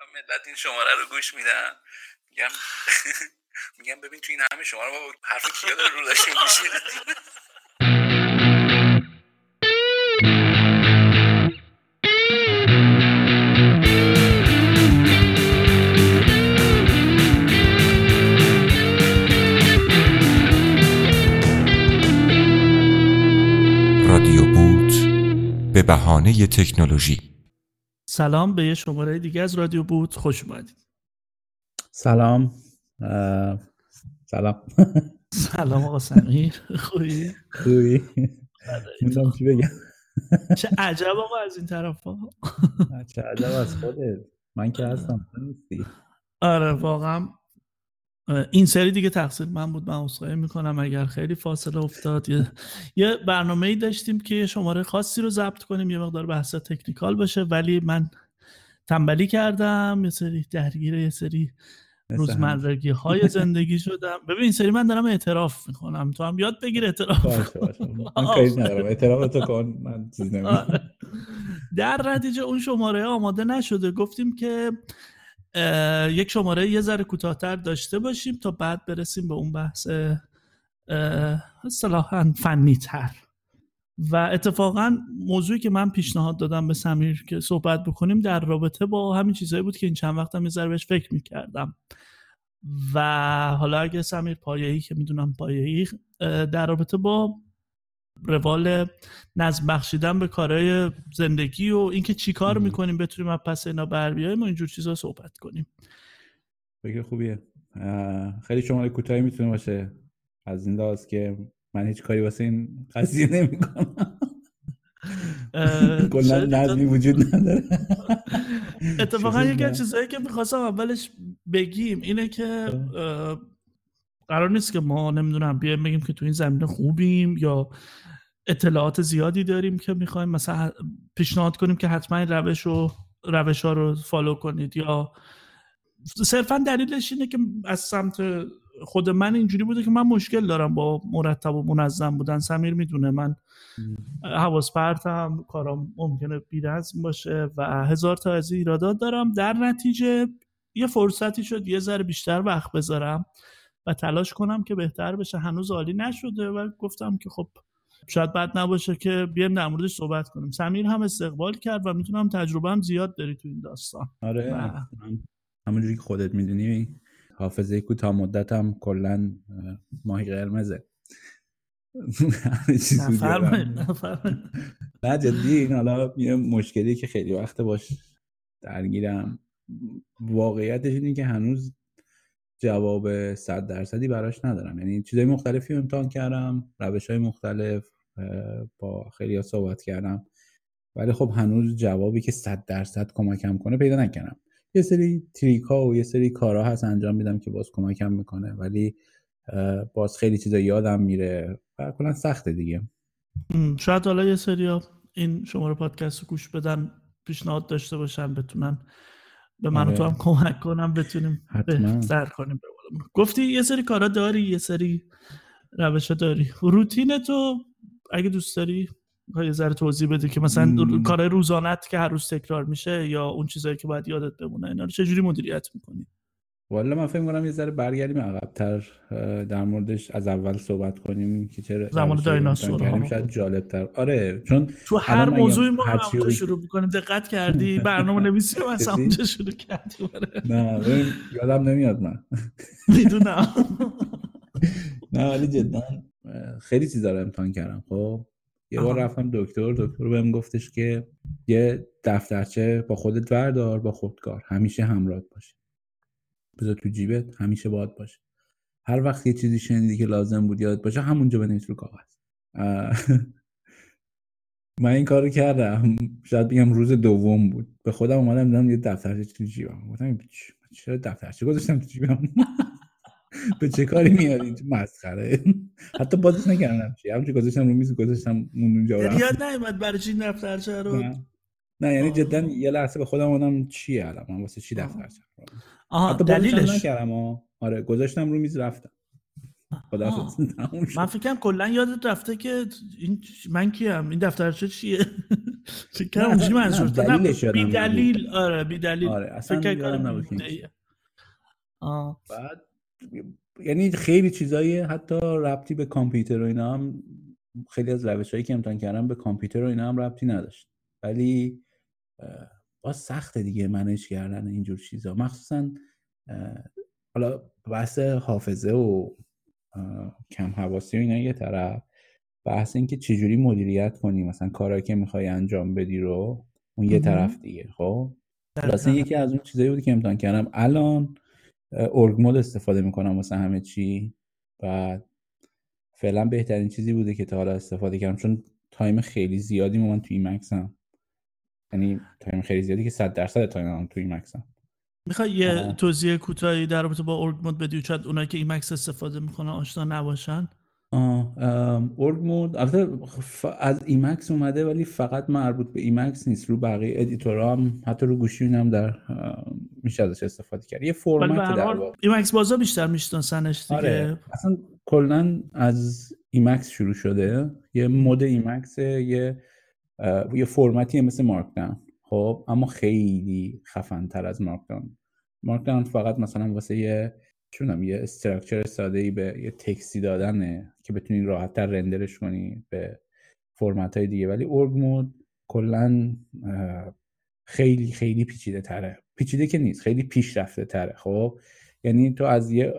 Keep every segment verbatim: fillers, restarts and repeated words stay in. ملت این شماره رو گوش میدن میگم میگم ببین تو این همه شماره بابا حرف کیا داره رو داشتیم گوش میدن. رادیو بوت به بهانه تکنولوژی. سلام به یه شماره دیگه از رادیو بوت خوش اومدید. سلام اه... سلام سلام آقا سمیر خوبی؟ خوبی میتونم چی بگم؟ چه عجب آقا از این طرف ها چه عجب از خودت من که هستم نیستی. آره واقعا این سری دیگه تقصیر من بود، من عذرخواهی میکنم اگر خیلی فاصله افتاد. یه, یه برنامه‌ای داشتیم که شماره خاصی رو ضبط کنیم، یه مقدار بحث تکنیکال بشه، ولی من تنبلی کردم، یه سری درگیر یه سری روزمرگی‌های زندگی شدم. ببین این سری من دارم اعتراف میکنم، تو هم یاد بگیر اعتراف. باشه باشه من کاری ندارم، اعتراف تو کن، من چیز نمی‌دونم. در نتیجه اون شماره آماده نشده، گفتیم که یک شماره یه ذره کوتاه‌تر داشته باشیم تا بعد برسیم به اون بحث اصطلاحاً فنی‌تر. و اتفاقاً موضوعی که من پیشنهاد دادم به سمیر که صحبت بکنیم در رابطه با همین چیزایی بود که این چند وقتم یه ذره بهش فکر می‌کردم. و حالا اگه سمیر پایه‌ای که می‌دونم پایه‌ای در رابطه با روال نظم بخشیدن به کارهای زندگی و اینکه چی کار میکنیم بتونیم از پس اینا بر بیاییم و اینجور چیزها صحبت کنیم. فکر خوبیه. خیلی شماره کوتاهی میتونه باشه از این لحاظ که من هیچ کاری واسه این قضیه نمیکنم، کلا نظمی وجود نداره. اتفاقا یکی از چیزایی که میخواستم اولش بگیم اینه که قرار نیست که ما نمیدونم بیایم بگیم که تو این زمینه خوبیم یا اطلاعات زیادی داریم که میخوایم مثلا پیشنهاد کنیم که حتما روش و روش ها رو فالو کنید، یا صرفا دلیلش اینه که از سمت خود من اینجوری بوده که من مشکل دارم با مرتب و منظم بودن. سمیر میدونه من حواس پرتم، کارام ممکنه بی‌نظم باشه و هزار تا از ایرادات دارم. در نتیجه یه فرصتی شد یه ذره بیشتر وقت بذارم و تلاش کنم که بهتر بشه. هنوز عالی نشده و گفتم که خب شاید بد نباشه که بیایم در موردش صحبت کنیم. سمیر هم استقبال کرد و میتونم تجربه هم زیاد داری تو این داستان. آره و... همونجوری که خودت میدونی حافظه کوتاه مدتم کلا ماهی قرمزه. نفرمایید نفرمایید نه جدی این حالا یه مشکلی که خیلی وقت باش درگیرم. واقعیتش اینه که هنوز جواب صد درصدی براش ندارم، یعنی چیزای مختلفی امتحان کردم، روش‌های مختلف، با خیلی‌ها صحبت کردم، ولی خب هنوز جوابی که صد درصد کمکم کنه پیدا نکردم. یه سری تریک‌ها و یه سری کارها هست انجام میدم که باز کمکم میکنه، ولی باز خیلی چیزا یادم میره و کلا سخته دیگه. شاید حالا یه سری‌ها این شماره پادکست رو گوش بدن، پیشنهاد داشته باشن، بتونن به من آره. تو هم کمک کنم بتونیم بهتر کنیم. گفتی یه سری کارا داری، یه سری روشا داری، روتین تو اگه دوست داری یه ذره توضیح بده که مثلا م... کارهای روزانه‌ت که هر روز تکرار میشه یا اون چیزایی که باید یادت بمونه اینا رو چجوری مدیریت میکنی؟ والا من فکر می‌کنم یه ذره برگردیم عقب‌تر در موردش از اول صحبت کنیم که چه زمان دایناسورها شاید جالب‌تر. آره چون تو هر موضوعی ما همونجا شروع می‌کنیم. دقت کردی برنامه‌نویسی رو مثلا اونجا شروع کردیم؟ نه ببین یادم نمیاد من میدونم نه ولی جدا خیلی چیزا رو امتحان کردم. خب یه بار رفتم دکتر، دکتر بهم گفتش که یه دفترچه با خودت بردار، با خودکار همیشه همراهت باشه، بذار تو جیبت همیشه باهات باشه، هر وقت یه چیزی شنیدی که لازم بود یادت باشه همونجا بنویس رو کاغذ. من این کارو کردم، شاید بگم روز دوم بود، به خودم اومدم دیدم یه دفترچه تو جیبم، گفتم چرا دفترچه گذاشتم تو جیبم؟ به چه کاری میاری؟ مسخره. حتی بازش نکردم چی، همونجا گذاشتم رو میز، گذاشتم اونجا. یاد نمیاد برای چی دفترچه رو؟ نه یعنی جدا یه لحظه به خودم اومدم چی الان من واسه چی دفترچه؟ آها دلیلش نکردم. آره گذاشتم رو میز رفتم. خدا من فکرم کلا یادت رفته که این من کیم، این دفترچه چیه؟ فکر کنم چی منظور داشت. بی دلیل آره بی دلیل آره اصلا کارم نبود. آه بعد یعنی خیلی چیزایی حتی ربطی به کامپیوتر و اینا هم، خیلی از روشایی که امتحان کردم به کامپیوتر و اینا هم ربطی نداشت، ولی باز سخته دیگه منیج کردن اینجور چیزا، مخصوصا حالا بحث حافظه و کم حواسی و اینا یه طرف، بحث این که چجوری مدیریت کنی مثلا کارهایی که میخوای انجام بدی رو اون یه طرف دیگه. خب خلاصه یکی از اون چیزایی بود که امتحان کردم. الان ارگ مود استفاده میکنم واسه همه چی و فعلا بهترین چیزی بوده که تا حالا استفاده کردم، چون تایم خیلی زیادی من توی مکسم، یعنی تایم خیلی زیادی که صد درصد تایم توی مکسم. میخوای یه توضیح کوتاهی در رابطه با ارگ مود بدی، چون اونایی که ایمکس استفاده میکنن آشنا نباشن؟ آه ارگ مود البته از ایمکس اومده، ولی فقط مربوط به ایمکس نیست، رو بقیه ادیتورها هم حتی رو گوشی هم در میشه ازش استفاده کرد. یه فرمت در واقع ایمکس بازا بیشتر میشناسنش دیگه. آره اصلا کلا از ایمکس شروع شده، یه مود ایمکس، یه یه فرمتیه مثل مارک داون، خب اما خیلی خفن تر از مارک داون. مارک داون فقط مثلا واسه یه چونم یه استراکچر ساده‌ای به یه تکسی دادنه که بتونی راحت‌تر رندرش کنی به فرمت‌های دیگه، ولی ارگ مود کلاً خیلی خیلی پیچیده تره. پیچیده که نیست، خیلی پیشرفته تره. خب یعنی تو از یه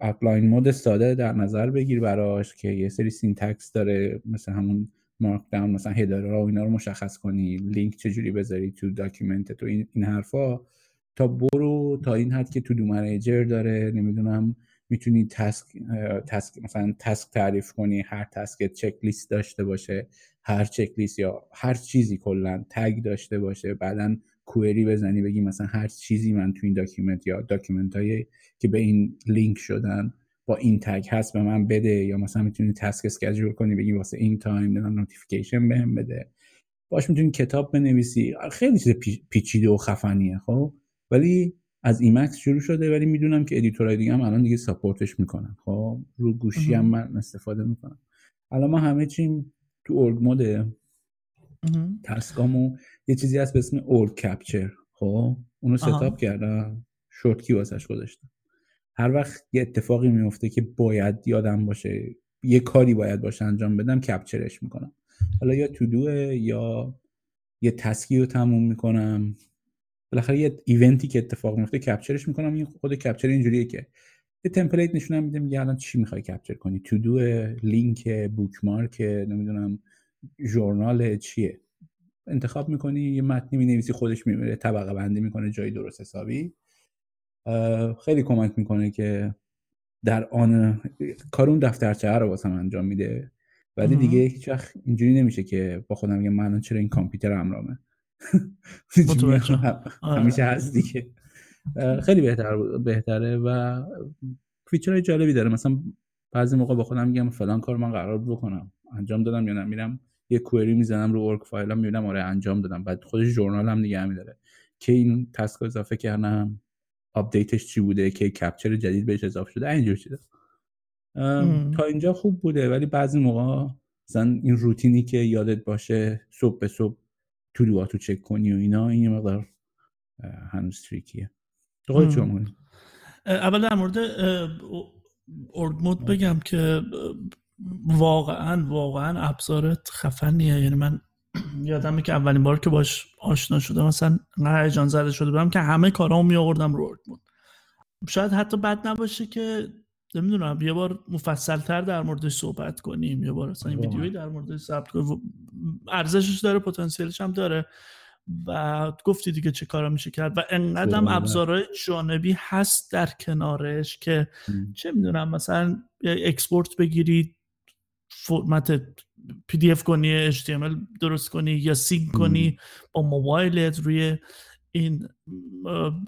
اپلاین مود ساده در نظر بگیر براش که یه سری سینتکس داره مثل همون مارک داون، مثلا هدر و اینا رو مشخص کنی، لینک چجوری بذاری تو داکیومنت تو این این حرفا، تا برو تا این حد که تو دو منیجر داره، نمیدونم میتونی تسک تسک مثلا تسک تعریف کنی، هر تسک چک لیست داشته باشه، هر چک لیست یا هر چیزی کلا تگ داشته باشه، بعدن کوئری بزنی بگی مثلا هر چیزی من تو این داکیومنت یا داکیومنتایی که به این لینک شدن با این تگ هست به من بده، یا مثلا میتونی تسک اسکیجول کنی بگی واسه این تایم دادن نوتیفیکیشن بهم بده، باش میتونی کتاب بنویسی. خیلی چیز پیچیده و خفنیه خب، ولی از ایمکس شروع شده، ولی میدونم که ادیتورهای دیگه هم الان دیگه ساپورتش میکنن. خب رو گوشی هم من استفاده میکنم. الان ما همه چیم تو ارگ مود، تسکامو یه چیزی هست به اسم ارگ کپچر، خب اونو ستاپ کردم، شورت کی واسش گذاشتم، هر وقت یه اتفاقی میفته که باید یادم باشه یه کاری باید باشه انجام بدم کپچرش میکنم، حالا یا تو دوه یا یه تسکی رو تموم میکنم، بالاخره یه ایونتی که اتفاق میفته کپچرش میکنم. این خود کپچر اینجوریه که یه تمپلیت نشونم میده، میگه الان چی میخوای کپچر کنی، تو دو، لینک، بوکمارک، نمیدونم ژورنال، چیه، انتخاب میکنی، یه متنی مینویسی، خودش میمیره طبقه بندی میکنه جای درست حسابی. خیلی کمک میکنه که در آن کارون دفترچه رو واسم انجام میده، ولی دیگه هیچ وقت اینجوری نمیشه که با خودم میگم من چرا این کامپیوتر همراهمه همیشه هست دیگه. خیلی بهتر بهتره و فیچرهای جالبی داره. مثلا بعضی موقع با خودم میگم فلان کار من قرار بکنم انجام دادم یا نه، میرم یه کوئری میزنم رو ارگ فایلام، میبینم آره انجام دادم، بعد خودش ژورنالم دیگه همین داره که این تسک اضافه کردم، آپدیتش چی بوده، که کپچر جدید بهش اضافه شده، اینجور چیزا. تا اینجا خوب بوده، ولی بعضی موقع مثلا این روتینی که یادت باشه صبح به صبح تو دواتو چک کنی و اینا، این یه مقدار هنوز تریکیه. تو خواهی چون کنی؟ اول در مورد ارگ مود بگم که واقعا واقعا ابزارت خفنیه. یعنی من یادمه که اولین بار که باش آشنا شدم مثلا هیجان زده شده بودم که همه کارامو میآوردم رو ارگ مود. شاید حتی بد نباشه که نمیدونم یه بار مفصل‌تر در موردش صحبت کنیم، یه بار اصلا این ویدیویی در موردش ثبت کنیم، ارزشش داره، پتانسیلش هم داره و گفتی دیگه چه کارا میشه کرد و انقدر هم ابزارهای جانبی هست در کنارش که ام. چه میدونم مثلا اکسپورت بگیری، فرمت پی دی اف کنی، اچ تی ام ال درست کنی یا سینک کنی با موبایلت روی این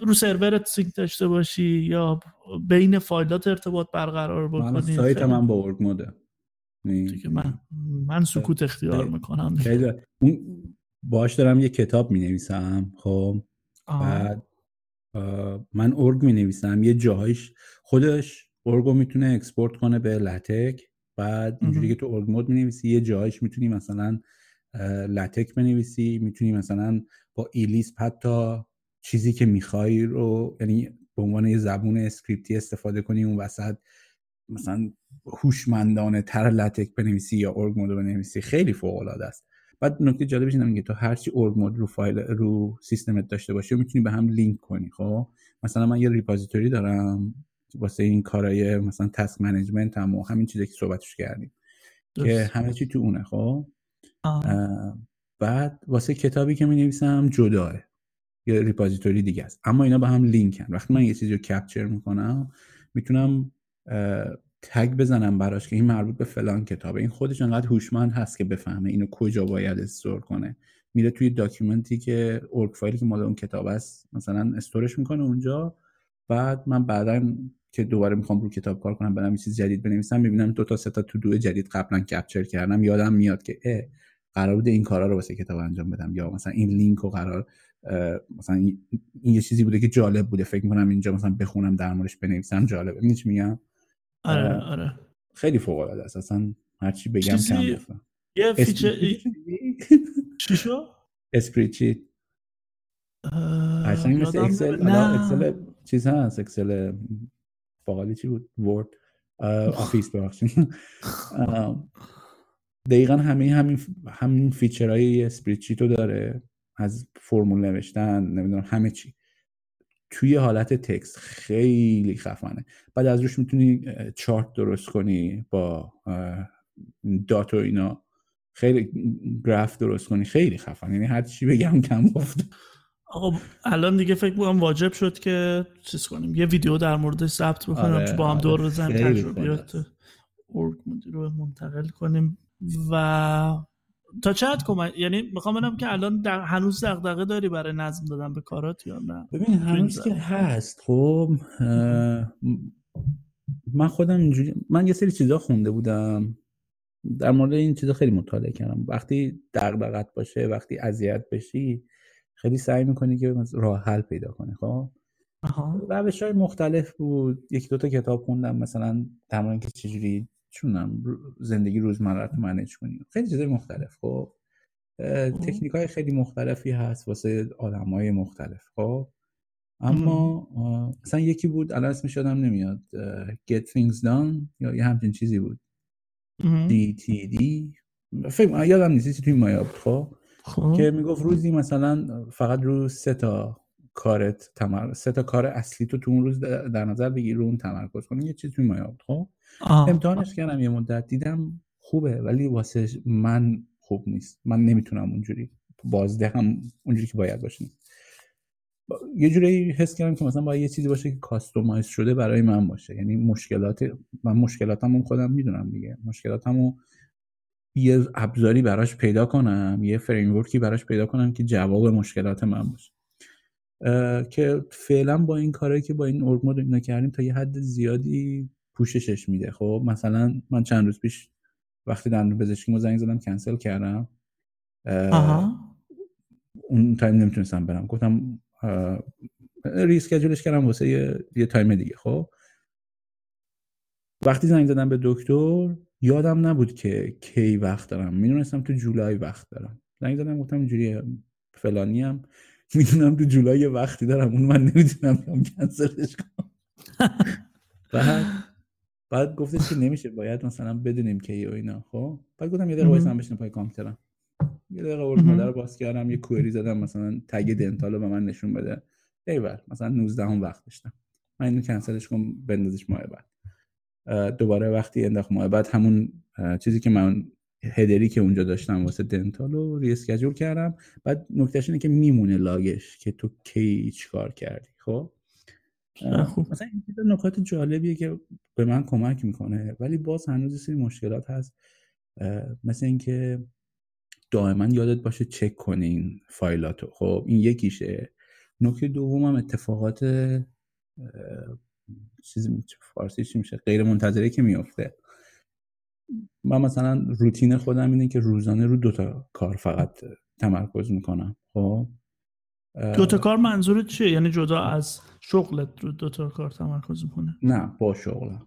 رو سرورت سینک داشته باشی یا بین فایلات ارتباط برقرار بکنی. سایت من با ارگ موده دیگه، من من سکوت اختیار ده. میکنم دیگه. اون باهاش دارم یه کتاب مینویسم، خب بعد من ارگ مینویسم، یه جاهایش خودش ارگو میتونه اکسپورت کنه به لتک، بعد اینجوری که تو ارگ مود می‌نویسی یه جایش میتونی مثلا لتک بنویسی، میتونی مثلا با ایلیسپ حتی چیزی که میخوای رو، یعنی به عنوان یه زبون اسکریپتی استفاده کنی اون وسط، مثلا هوشمندانه تر لتک بنویسی یا ارگ مود بنویسی. خیلی فوق العاده است. بعد نکته جالبش اینه که تو هر چی ارگ مود رو فایل رو سیستمت داشته باشی میتونی به هم لینک کنی. خب مثلا من یه ریپوزیتوری دارم واسه این کارای مثلا تاسک منیجمنت هم و همین چیزی که صحبتش کردیم که همه چی تو اونه. خب بعد واسه کتابی که می‌نویسم جداه، یه ریپوزیتوری دیگه است، اما اینا به هم لینکن. وقتی من یه چیزی رو کپچر میکنم میتونم تگ بزنم براش که این مربوط به فلان کتابه. این خودش انقدر هوشمند هست که بفهمه اینو کجا باید استور کنه، میره توی داکیومنتی که اورگ فایلی که مال اون کتاب است مثلا استورش میکنه اونجا. بعد من بعداً که دوباره میخوام رو کتاب کار کنم برام یه چیز جدید بنویسم، میبینم دو تا سه تا تو دو جدید قبلا کپچر کردم، یادم میاد که اه قرار بود این کارا رو واسه کتاب انجام بدم، یا مثلا این لینک رو قرار مثلا این یه چیزی بوده که جالب بوده فکر می‌کنم اینجا مثلا بخونم در موردش بنویسم جالبه. می‌دونی چی میگم؟ آره آره خیلی فوق العاده است. اصلا هر چی بگم کم گفتم. یه فیچر چی شو؟ اسپریدشیت. اصلا مثل اکسل، اکسل چیز هست، اکسل باقالی چی بود؟ ورد، آفیس ببخشید. دقیقا همه همین همین فیچرهای اسپریدشیت رو داره، از فرمول نوشتن نمیدونم همه چی توی حالت تکست. خیلی خفنه. بعد از روش میتونی چارت درست کنی با دات و اینا، خیلی گراف درست کنی. خیلی خفنه. یعنی هر چی بگم کم گفت. آقا الان دیگه فکر می‌کنم واجب شد که چیز کنیم، یه ویدیو در موردش ثبت بکنیم، آره، با هم دور بزنیم، آره، تجربیات ارگ رو منتقل کنیم. و تا چقدر کمک، یعنی میخوام بگم که الان در... هنوز دغدغه داری برای نظم دادن به کارات یا نه؟ ببین هنوز که هست. خب من خودم اینجوری، من یه سری چیزا خونده بودم در مورد این چیزا، خیلی مطالعه کردم. وقتی دغدغت باشه، وقتی اذیت بشی، خیلی سعی میکنی که راه حل پیدا کنی. خب روش‌های مختلف بود، یک دوتا کتاب خوندم مثلا در مورد اینکه چجوری چونم زندگی روزمره رو منیج کنی، خیلی چیزای مختلف. خب تکنیک‌های خیلی مختلفی هست واسه آدم‌های مختلف. خب اما مثلا یکی بود الان اسمش یادم نمیاد، get things done یا یه همچین چیزی بود، دی تی دی فکر یادم نیست توی مایا بود. خب که میگفت روزی مثلا فقط رو سه تا کارت تمر... سه تا کار اصلی تو تو اون روز در نظر بگیر، رو اون تمرکز کنی. یه چیز توی مایا بود. خب امتحانش کردم یه مدت، دیدم خوبه ولی واسه من خوب نیست، من نمیتونم اونجوری بازده هم اونجوری که باید باشه. با... یه جوری حس کردم که مثلا باید یه چیزی باشه که کاستومایز شده برای من باشه، یعنی مشکلات من مشکلاتمو خودم میدونم دیگه، مشکلاتمو یه ابزاری براش پیدا کنم، یه فریم ورکی براش پیدا کنم که جواب مشکلات من باشه. اه... که فعلا با این کارهایی که با این ارگ مود اینا کردیم تا یه حد زیادی پوششش میده. خب مثلا من چند روز پیش وقتی دندون پزشکیمو زنگ زدم کنسل کردم، اون تایم نمیتونستم برم، گفتم ریسکیجولش کردم واسه یه, یه تایم دیگه. خب وقتی زنگ زدم به دکتر یادم نبود که کی وقت دارم، میدونستم تو جولای وقت دارم. زنگ زدم گفتم اینجوری فلانیم، میدونم تو جولای وقتی دارم، اون من نمیتونم کنسلش کنم. بعد بعد گفتش که نمیشه، باید مثلا بدونیم که یا اینا. خب بعد گفتم یه دقیقه وایسم بشینم پای کامپیوترم، یه دقیقه ورد مادر باز کردم، یه کوئری زدم مثلا تگ دنتالو به من نشون بده، ایول مثلا نوزده هم وقت داشتم، من اینو کنسلش کنم بندازش ماه بعد. دوباره وقتی انداخت ماه بعد همون چیزی که من هدری که اونجا داشتم واسه دنتالو ری اسکیجول کردم. بعد نکتهش اینه که میمونه لاگش که تو کی چیکار کردی. خب خوب. مثلا این چیزا نکات جالبیه که به من کمک میکنه، ولی باز هنوز یه سری مشکلات هست، مثل اینکه دائما یادت باشه چک کنی این فایلاتو. خب این یکیشه. نکته دومم اتفاقات چیز فارسی چی میشه غیر منتظره که میفته. من مثلا روتین خودم اینه که روزانه رو دوتا کار فقط تمرکز میکنم. خب دوتا کار منظورت چیه؟ یعنی جدا از شغلت رو دوتا کار تمرکز میکنه؟ نه با شغلم.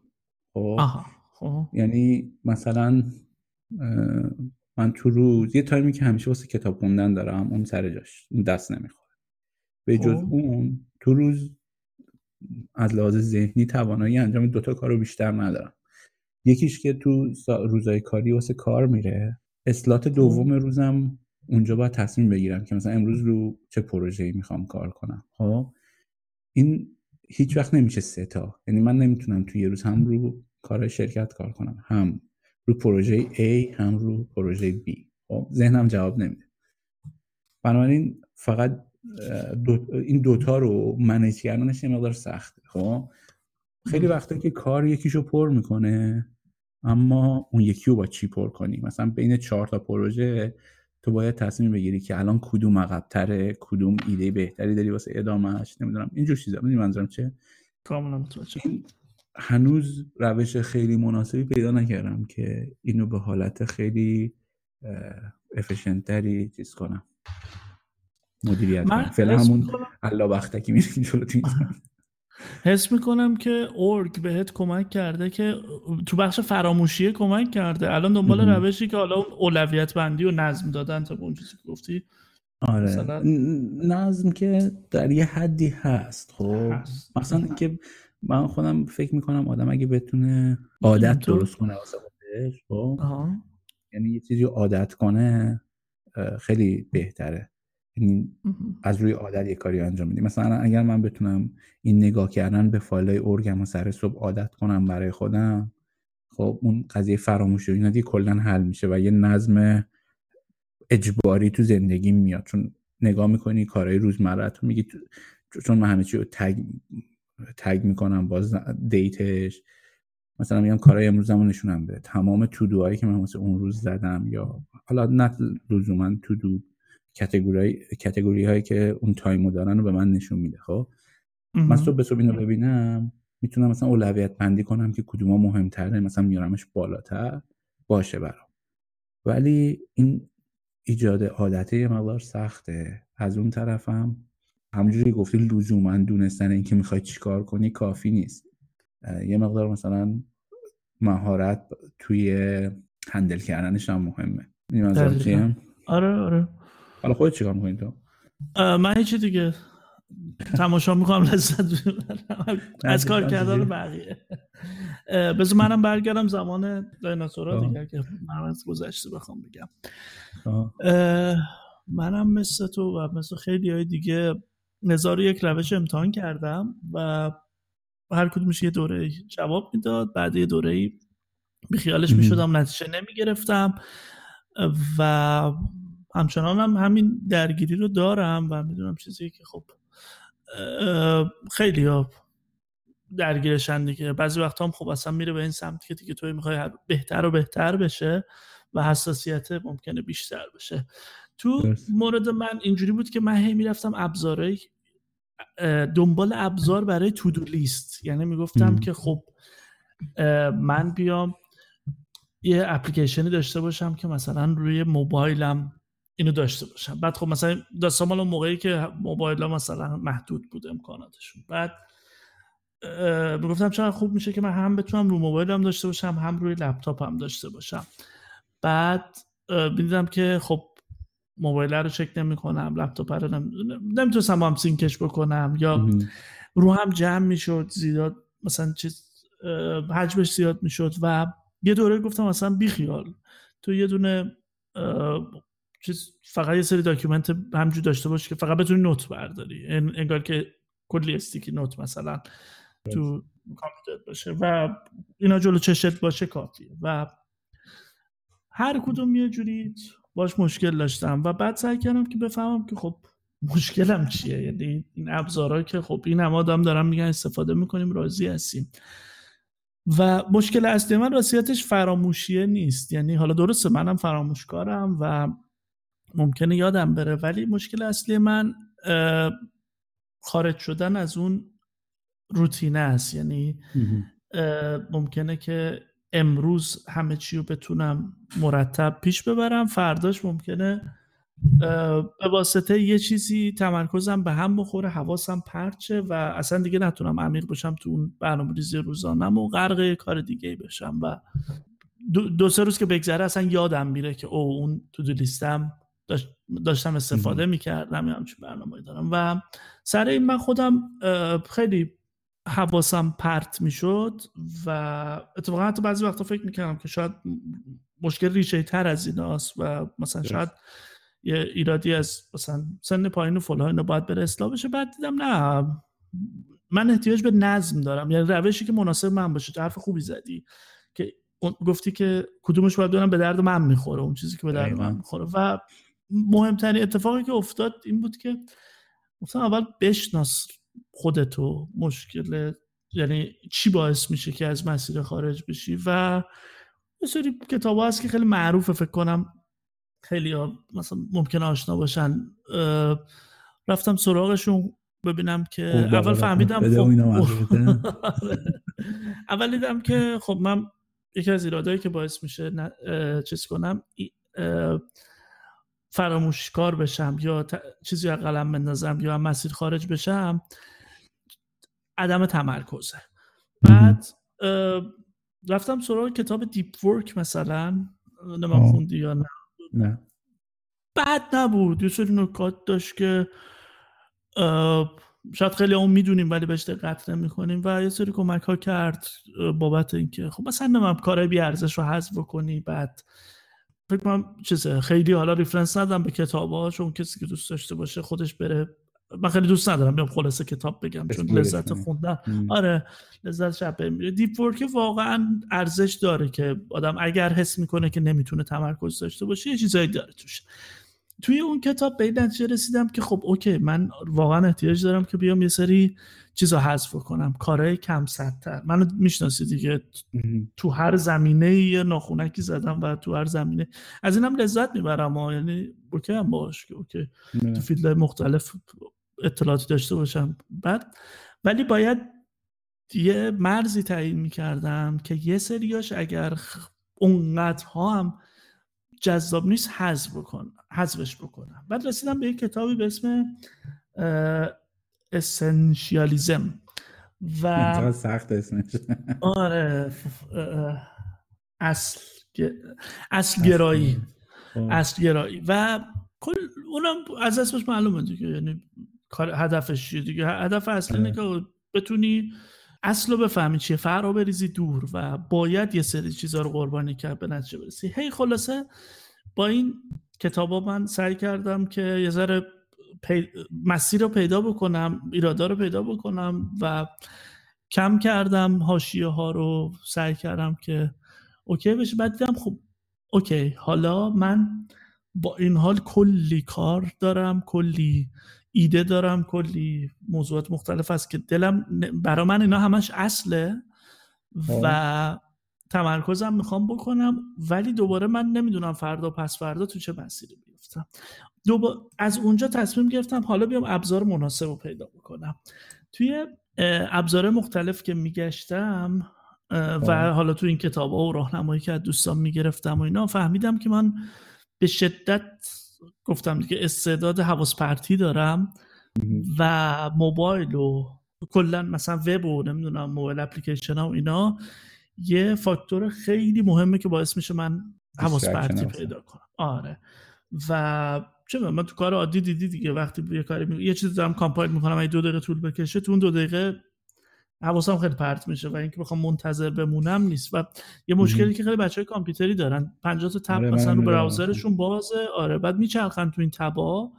خب یعنی مثلا من تو روز یه تایمی که همیشه واسه کتاب خوندن دارم، اون سر جاش، اون دست نمیخوره. به جز اون تو روز از لحاظ ذهنی توانایی انجام دوتا کار رو بیشتر ندارم. یکیش که تو روزای کاری واسه کار میره، اسلات دوم روزم اونجا باید تصمیم بگیرم که مثلا امروز رو چه پروژه‌ای میخوام کار کنم. ها این هیچ وقت نمیشه سه تا، یعنی من نمیتونم تو یه روز هم رو کار شرکت کار کنم، هم رو پروژه A، هم رو پروژه B. خب ذهنم جواب نمیده. بنابراین فقط دو، این دوتا رو منیج کردنش یه مقدار سخته. خب خیلی وقتا که کار یکیشو پر میکنه اما اون یکی رو با چی پر کنی؟ مثلا بین چهار تا پروژه تو باید تصمیم بگیری که الان کدوم عقب‌تره، کدوم ایده بهتری داری واسه ادامهش، نمیدونم اینجور چیزا. میدونی منظورم چه؟ کاملا متوجه. هنوز روش خیلی مناسبی پیدا نکردم که اینو به حالت خیلی افیشنتری چیز کنم، مدیریت کنم. فعلا همون الله بختکی میره جلو. تو حس میکنم که ارگ بهت کمک کرده، که تو بخش فراموشیه کمک کرده. الان دنبال روشی که حالا اون اولویت بندی و نظم دادن تا اون چیزی که گفتی. آره مثلا... نظم که در یه حدی هست. خب مثلا که من خودم فکر میکنم آدم اگه بتونه عادت درست کنه واسه خودش، خب یعنی یه چیزی عادت کنه خیلی بهتره. یعنی از روی عادت یه کاری انجام میدیم. مثلا اگر من بتونم این نگاه کردن به فایلای اورگم و سر صبح عادت کنم برای خودم، خب اون قضیه فراموشی اینا دیگه کلا حل میشه و یه نظم اجباری تو زندگی میاد. چون نگاه میکنی کارهای روزمره تو، میگی چون من همه چی رو تگ تگ میکنم باز دیتش، مثلا میگم کارهای امروزمو نشونم بده، تمام تو دوایی که من مثلا اون روز زدم، یا حالا نه لزوما تو دو، کاتگوری کاتگوری هایی که اون تایمو دارن رو به من نشون میده. خب من صبح به صبح اینو ببینم، میتونم مثلا اولویت بندی کنم که کدوما مهمتره، مثلا میارمش بالاتر باشه برام. ولی این ایجاد عادته یه مقدار سخته. از اون طرفم همونجوری گفتی لزوما دونستن اینکه میخوای چیکار کنی کافی نیست. یه مقدار مثلا مهارت توی هندل کردنش هم مهمه. این آره آره. حالا خودت چیکار می‌کنی تو؟ من هیچ دیگه تماشا می‌کنم، لذت می‌برم از کار کردن بقیه. بذار منم برگردم زمان دایناسورا دیگه که من از گذشته بخوام بگم. منم مثل تو و مثل خیلی‌های دیگه هزار و یک روش امتحان کردم و هر کدومش یه دوره جواب میداد، بعد یه دوره‌ای بی‌خیالش می‌شدم، نتیجه نمی‌گرفتم و همچنان هم همین درگیری رو دارم و میدونم چیزی که خب خیلی ها درگیرشن دیگه. بعضی وقت هم خب اصلا میره به این سمت که دیگه توی میخوای بهتر و بهتر بشه و حساسیت ممکنه بیشتر بشه. تو مورد من اینجوری بود که من هی میرفتم ابزارهای دنبال ابزار برای تو دو لیست، یعنی میگفتم مم. که خب من بیام یه اپلیکیشنی داشته باشم که مثلا روی موبایلم اینو داشته باشم. بعد خب مثلا داشتم حالا موقعی که موبایل‌ها مثلا محدود بود امکاناتشون، بعد میگفتم چقدر خوب میشه که من هم بتونم رو موبایلم داشته باشم، هم روی لپتاپم داشته باشم. بعد دیدم که خب موبایل رو چک نمی‌کنم، لپتاپ رو نمی‌تونم هم سینکش بکنم، یا رو هم جمع میشد زیاد، مثلا چیز حجمش زیاد میشد و یه دوره گفتم مثلا بی خیال تو یه دونه چیز، فقط یه سری داکیومنت همجور داشته باش که فقط بتونی نوت برداری، انگار که کلی استیکی نوت مثلا تو کامپیوتر باشه و اینا جلو چشت باشه کافیه. و هر کدوم یه جوری باش مشکل داشتم و بعد سعی کردم که بفهمم که خب مشکلم چیه، یعنی این ابزارها که خب این هم آدم دارم میگن استفاده میکنیم راضی هستیم و مشکل اصلی من راستیتش فراموشیه نیست. یعنی حالا درسته منم فراموشکارم و ممکنه یادم بره، ولی مشکل اصلی من خارج شدن از اون روتینه است. یعنی ممکنه که امروز همه چی رو بتونم مرتب پیش ببرم، فرداش ممکنه به واسطه یه چیزی تمرکزم به هم بخوره، حواسم پرچه و اصلا دیگه نتونم عمیق بشم تو اون برنامه‌ریزی روزانم و غرق کار دیگه بشم و دو, دو سه روز که بگذره اصلا یادم میره که او اون تو دو لیستم داشت داشتم استفاده میکردم یا همچین برنامه‌ای دارم. و سر این من خودم خیلی حواسم پرت میشد و اتفاقا حتی بعضی وقتا فکر میکردم که شاید مشکل ریشه تر از ایناست و مثلا شاید یه ایرادی از مثلا سن پایین و فلان اینا باید بره اصلاح بشه. بعد دیدم نه، من احتیاج به نظم دارم، یعنی روشی که مناسب من باشه. حرف خوبی زدی که گفتی که کدومش باید دارم به درد من میخوره، اون چیزی که به درد من میخوره. و مهمترین اتفاقی که افتاد این بود که مثلا اول بشناس خودتو، مشکل یعنی چی باعث میشه که از مسیر خارج بشی. و یه سری کتابا هست که خیلی معروفه، فکر کنم خیلی ها مثلا ممکنه آشنا باشن. رفتم سراغشون ببینم که اول فهمیدم خب... اول دیدم که خب من یکی از ایرادایی که باعث میشه نه... اه... چیز کنم اه... فراموشکار بشم یا ت... چیزی از قلم بندازم یا هم مسیر خارج بشم، عدم تمرکزه. بعد اه... رفتم سراغ کتاب دیپ ورک مثلا، نمیدونم خوندی یا نه. نه بد نبود، یه سری نکات داشت که شاید خیلی اون میدونیم ولی بهش دقت نمی‌کنیم و یه سری کمک ها کرد بابت اینکه خب مثلا نمیدونم کارهای بی ارزش رو حذف بکنی. بعد فکر کنم چیزه خیلی حالا ریفرنس ندادم به کتاباش، اون کسی که دوست داشته باشه خودش بره. من خیلی دوست ندارم بیام خلاصه کتاب بگم چون لذت خوندن آره لذت شب میره. دیپ ورک واقعا ارزش داره که آدم اگر حس میکنه که نمیتونه تمرکز داشته باشه یه چیزایی داره توش. توی اون کتاب به این نتیجه رسیدم که خب اوکی، من واقعا احتیاج دارم که بیام یه سری چیزا حذف کنم، کارهای کم سطح‌تر. منو میشناسی دیگه، تو هر زمینه یه ناخونکی زدم و تو هر زمینه از اینم لذت میبرم ها. یعنی اوکی هم باشه که اوکی نه. تو فیلدهای مختلف اطلاعاتی داشته باشم. بعد ولی باید یه مرزی تعیین میکردم که یه سریاش اگر اونقدرها هم جذاب نیست حذف بکنم، حذفش بکنم. بعد رسیدم به یک کتابی به اسم اسنشیالیسم و اینقدر سخت اسمش آره اصل اصل گرایی اصل گرایی و کل اونم از اسمش معلومه دیگه، یعنی کار هدفش چیه دیگه. هدف اصلی اینه که بتونی اصل رو بفهمی چیه، فرع رو بریزی دور و باید یه سری چیزا رو قربانی کرد به نتیجه برسی. هی خلاصه با این کتابا من سعی کردم که یه ذره پی... مسیر رو پیدا بکنم، ایرادا رو پیدا بکنم و کم کردم حاشیه ها رو، سعی کردم که اوکی بشه. بعد دیدم خب اوکی، حالا من با این حال کلی کار دارم، کلی ایده دارم، کلی موضوعات مختلف هست که دلم برای من اینا همش اصله و تمرکزم میخوام بکنم، ولی دوباره من نمیدونم فردا پس فردا تو چه مسیری بیفتم. دوباره از اونجا تصمیم گرفتم حالا بیام ابزار مناسب رو پیدا بکنم. توی ابزار مختلف که میگشتم و حالا تو این کتاب ها و راهنمایی که از دوستان میگرفتم و اینا، فهمیدم که من به شدت گفتم دیگه استعداد حواس پرتی دارم و موبایل و کلا مثلا وب و نمیدونم موبایل اپلیکیشن ها و اینا یه فاکتور خیلی مهمه که باعث میشه من حواس پرتی پیدا کنم. آره و چه من تو کار عادی دیدی دیگه، وقتی یه کاری می... یه چیزی دارم کامپایل میکنم اگه دو دقیقه طول بکشه، تو اون دو دقیقه حواسم خیلی پرت میشه و اینکه بخوام منتظر بمونم نیست. و یه مشکلی مم. که خیلی بچهای کامپیوتری دارن، پنجاه تا تب آره مثلا رو براوزرشون بازه آره بعد میچرخن تو این تبا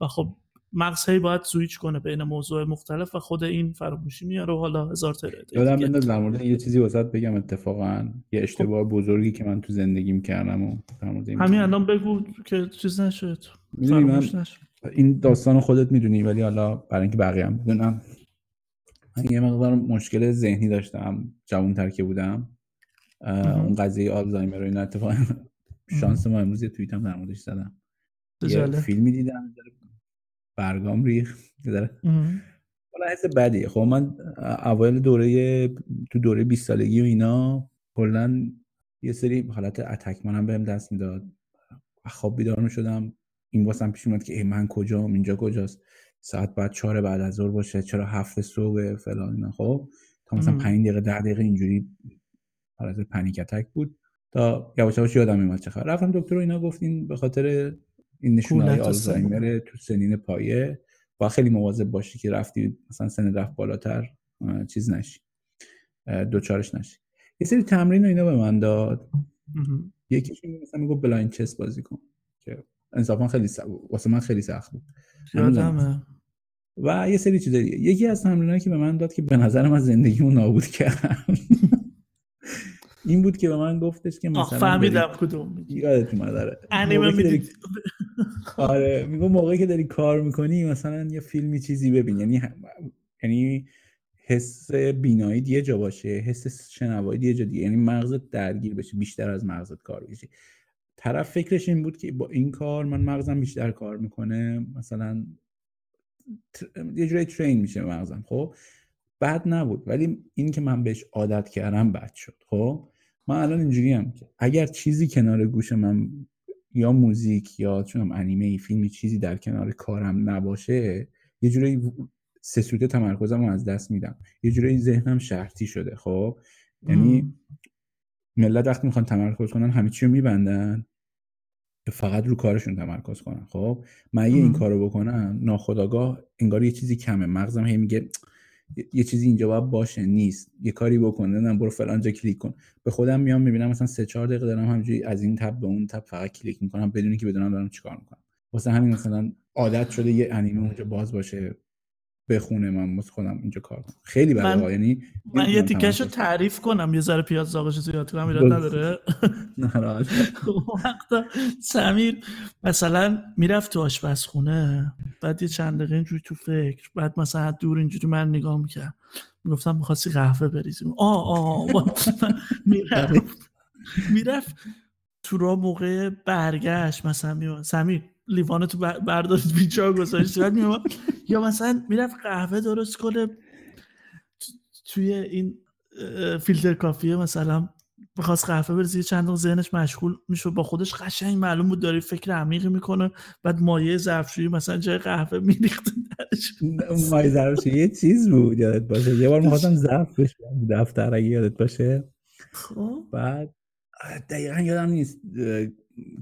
و خب مغز هی باید سوئیچ کنه بین موضوع مختلف و خود این فراموشی میاره و حالا هزار تا ایراد. یادم میاد در مورد یه چیزی واسط بگم، اتفاقا یه اشتباه خب. بزرگی که من تو زندگیم کردم و در مورد همین الان بگو که چیز نشد. فراموش نشد. این داستان خودت میدونی ولی حالا برای اینکه بقیه‌ام بدونم، یه مقدار مشکل ذهنی داشتم جوان‌تر که بودم. اون قضیه آلزایمر رو این اتفاق شانس ما امروز یه توییتم در موردش زدم. یه فیلمی دیدم برگام ریخت داره. والا حس بدی. خب من اول دوره تو دوره بیست سالگی و اینا کلا یه سری حالت اتک منم بهم دست میداد. خواب بیدار می‌شدم این واسم پیش میاد که ای من کجام، اینجا کجاست، ساعت بعد چهار بعد از ظهر باشه، چرا هفت صبح فلان اینا. خب تا مثلا پنج دقیقه ده دقیقه اینجوری حالت پنیک اتک بود تا یواش یواش یادم میاد چه خبر. رفتم دکتر و اینا، گفتین به خاطر این نشونه‌های آلزایمر تو سنین پایه با خیلی مواظب باشی که رفتی مثلا سن رفت بالاتر چیز نشی، دوچارش نشی. یه سری تمرین و اینا به من داد. یکیش مثلا میگفت بلایند چست بازی کن که انصافا خیلی س... واسه من خیلی سخت بود و یه سری چیز دیگه. یکی از تمرینایی که به من داد که به نظر من زندگیمو نابود کرد این بود که به من گفتش که مثلا آخ فهمیدم کدوم یادت میاد انیمه میدید. آره میگم موقعی که داری کار میکنی مثلا یه فیلمی چیزی ببین، یعنی هم... یعنی حس بینایی یه جا باشه، حس شنوایی یه جا دیگه، یعنی مغزت درگیر بشه، بیشتر از مغزت کار بشه. طرف فکرش این بود که با این کار من مغزم بیشتر کار میکنه، مثلا یه جوری ترین میشه مغزم. خب بد نبود، ولی این که من بهش عادت کردم بد شد. خب من الان اینجوری هم که اگر چیزی کنار گوش من یا موزیک یا چونم انیمه ای فیلمی چیزی در کنار کارم نباشه، یه جوری سه سوته تمرکزم رو از دست میدم، یه جوری ذهنم شرطی شده. خب یعنی ملت وقتی میخوان تمرکز کنن همه چی رو میبندن فقط رو کارشون تمرکز کنن. خب من اگه این کارو بکنم ناخودآگاه انگار یه چیزی کمه، مغزم هی میگه یه چیزی اینجا باید باشه، نیست، یه کاری بکن، نه برو فلان جا کلیک کن. به خودم میام میبینم مثلا سه چهار دقیقه دارم همینجوری از این تب به اون تب فقط کلیک میکنم بدون اینکه بدونم دارم چیکار میکنم. واسه همین مثلا عادت شده یه انیمه اونجا باز باشه بخونه، من واسه خودم اینجا کار کنم. خیلی بده. یعنی من یه تیکشو تعریف کنم، یه ذره پیاز زاغش زیاد کنم، ایراد نداره؟ نه راحت. وقتا سمیر مثلا میرفت تو آشپزخونه، بعد یه چند دقیقه اینجوری تو فکر، بعد مثلا دور اینجوری من نگاه می‌کردم، میگفتم می‌خواستی قهوه بریزیم. آ آ میرفت میرفت تو را موقع برگشت مثلا میگم سمیر لیوانو تو برداشت بیچاره گذاشت، بعد میگم یا مثلا میرفت قهوه درست کنه توی این فیلتر کافیه، مثلا میخواست قهوه بریزه، چند دقیقه ذهنش مشغول میشه با خودش، قشنگ معلوم بود داره فکر عمیقی میکنه، بعد مایه ظرفشویی مثلا جای قهوه میریخت درش. مایه ظرفشویی یه چیز بود یادت باشه، یه بار میخواستم ظرف بشم دفتر اگه یادت باشه. خب بعد دقیقا یادم نیست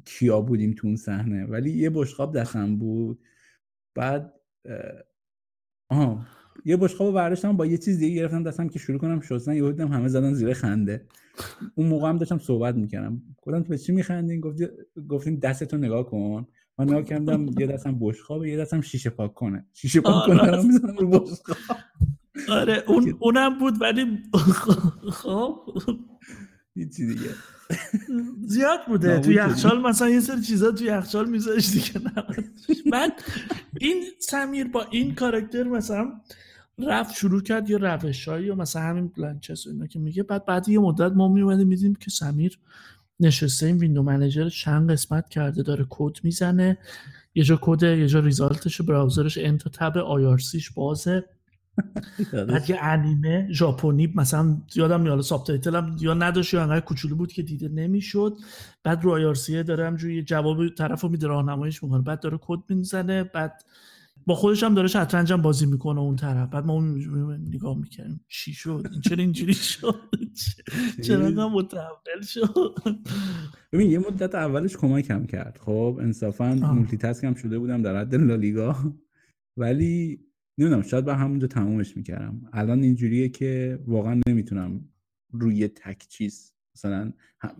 کیا بودیم تو اون صحنه، ولی یه بشقاب دستم بود، بعد آها یه بشقابو برداشتم با یه چیز دیگه گرفتم دستم که شروع کنم شستن، یهو دیدم همه زدن زیر خنده. اون موقع هم داشتم صحبت میکردم، گفتم تو به چی میخندین؟ گفتین گفتیم دستتو نگاه کن. من نگاه کردم یه دستم بشقابه یه دستم شیشه پاک کنه، شیشه پاک کنه دارم میزنم رو بشقاب. آره اون اونم بود، ولی خب یه چیز دیگه زیاد بوده تو یخچال، مثلا یه سری چیزا تو یخچال میذاش دیگه. من این سمیر با این کاراکتر مثلا رفت شروع کرد یا روشایی یا مثلا همین بلانچس و اینا که میگه، بعد بعد یه مدت ما میومدیم میدیم که سمیر نشسته این ویندو منیجر چند قسمت کرده داره کد میزنه، یه جا کد یه جا ریزالتش براوزرش انتو تب آی آر سیش بازه. بعد یه انیمه ژاپنی مثلا یادم میاد سابتایتل هم یا نداشت یا انقدر کوچولو بود که دیده نمیشد، بعد رو آی آر سی داره همجوری جواب طرفو میده راهنماییش میکنه، بعد داره کد میزنه، بعد با خودش هم داره شطرنج هم بازی میکنه اون طرف. بعد ما اون نگاه میکنیم چی شد این، چرا اینجوری شد، چرا انقدر متحول شد. ببین یه مدت اولش کمکم کرد، خب انصافا مولتی تاسکم شده بودم در حد لالیگا، ولی نمیدونم شاید با همونجا تمومش میکردم. الان اینجوریه که واقعا نمیتونم روی تک چیز مثلا هم...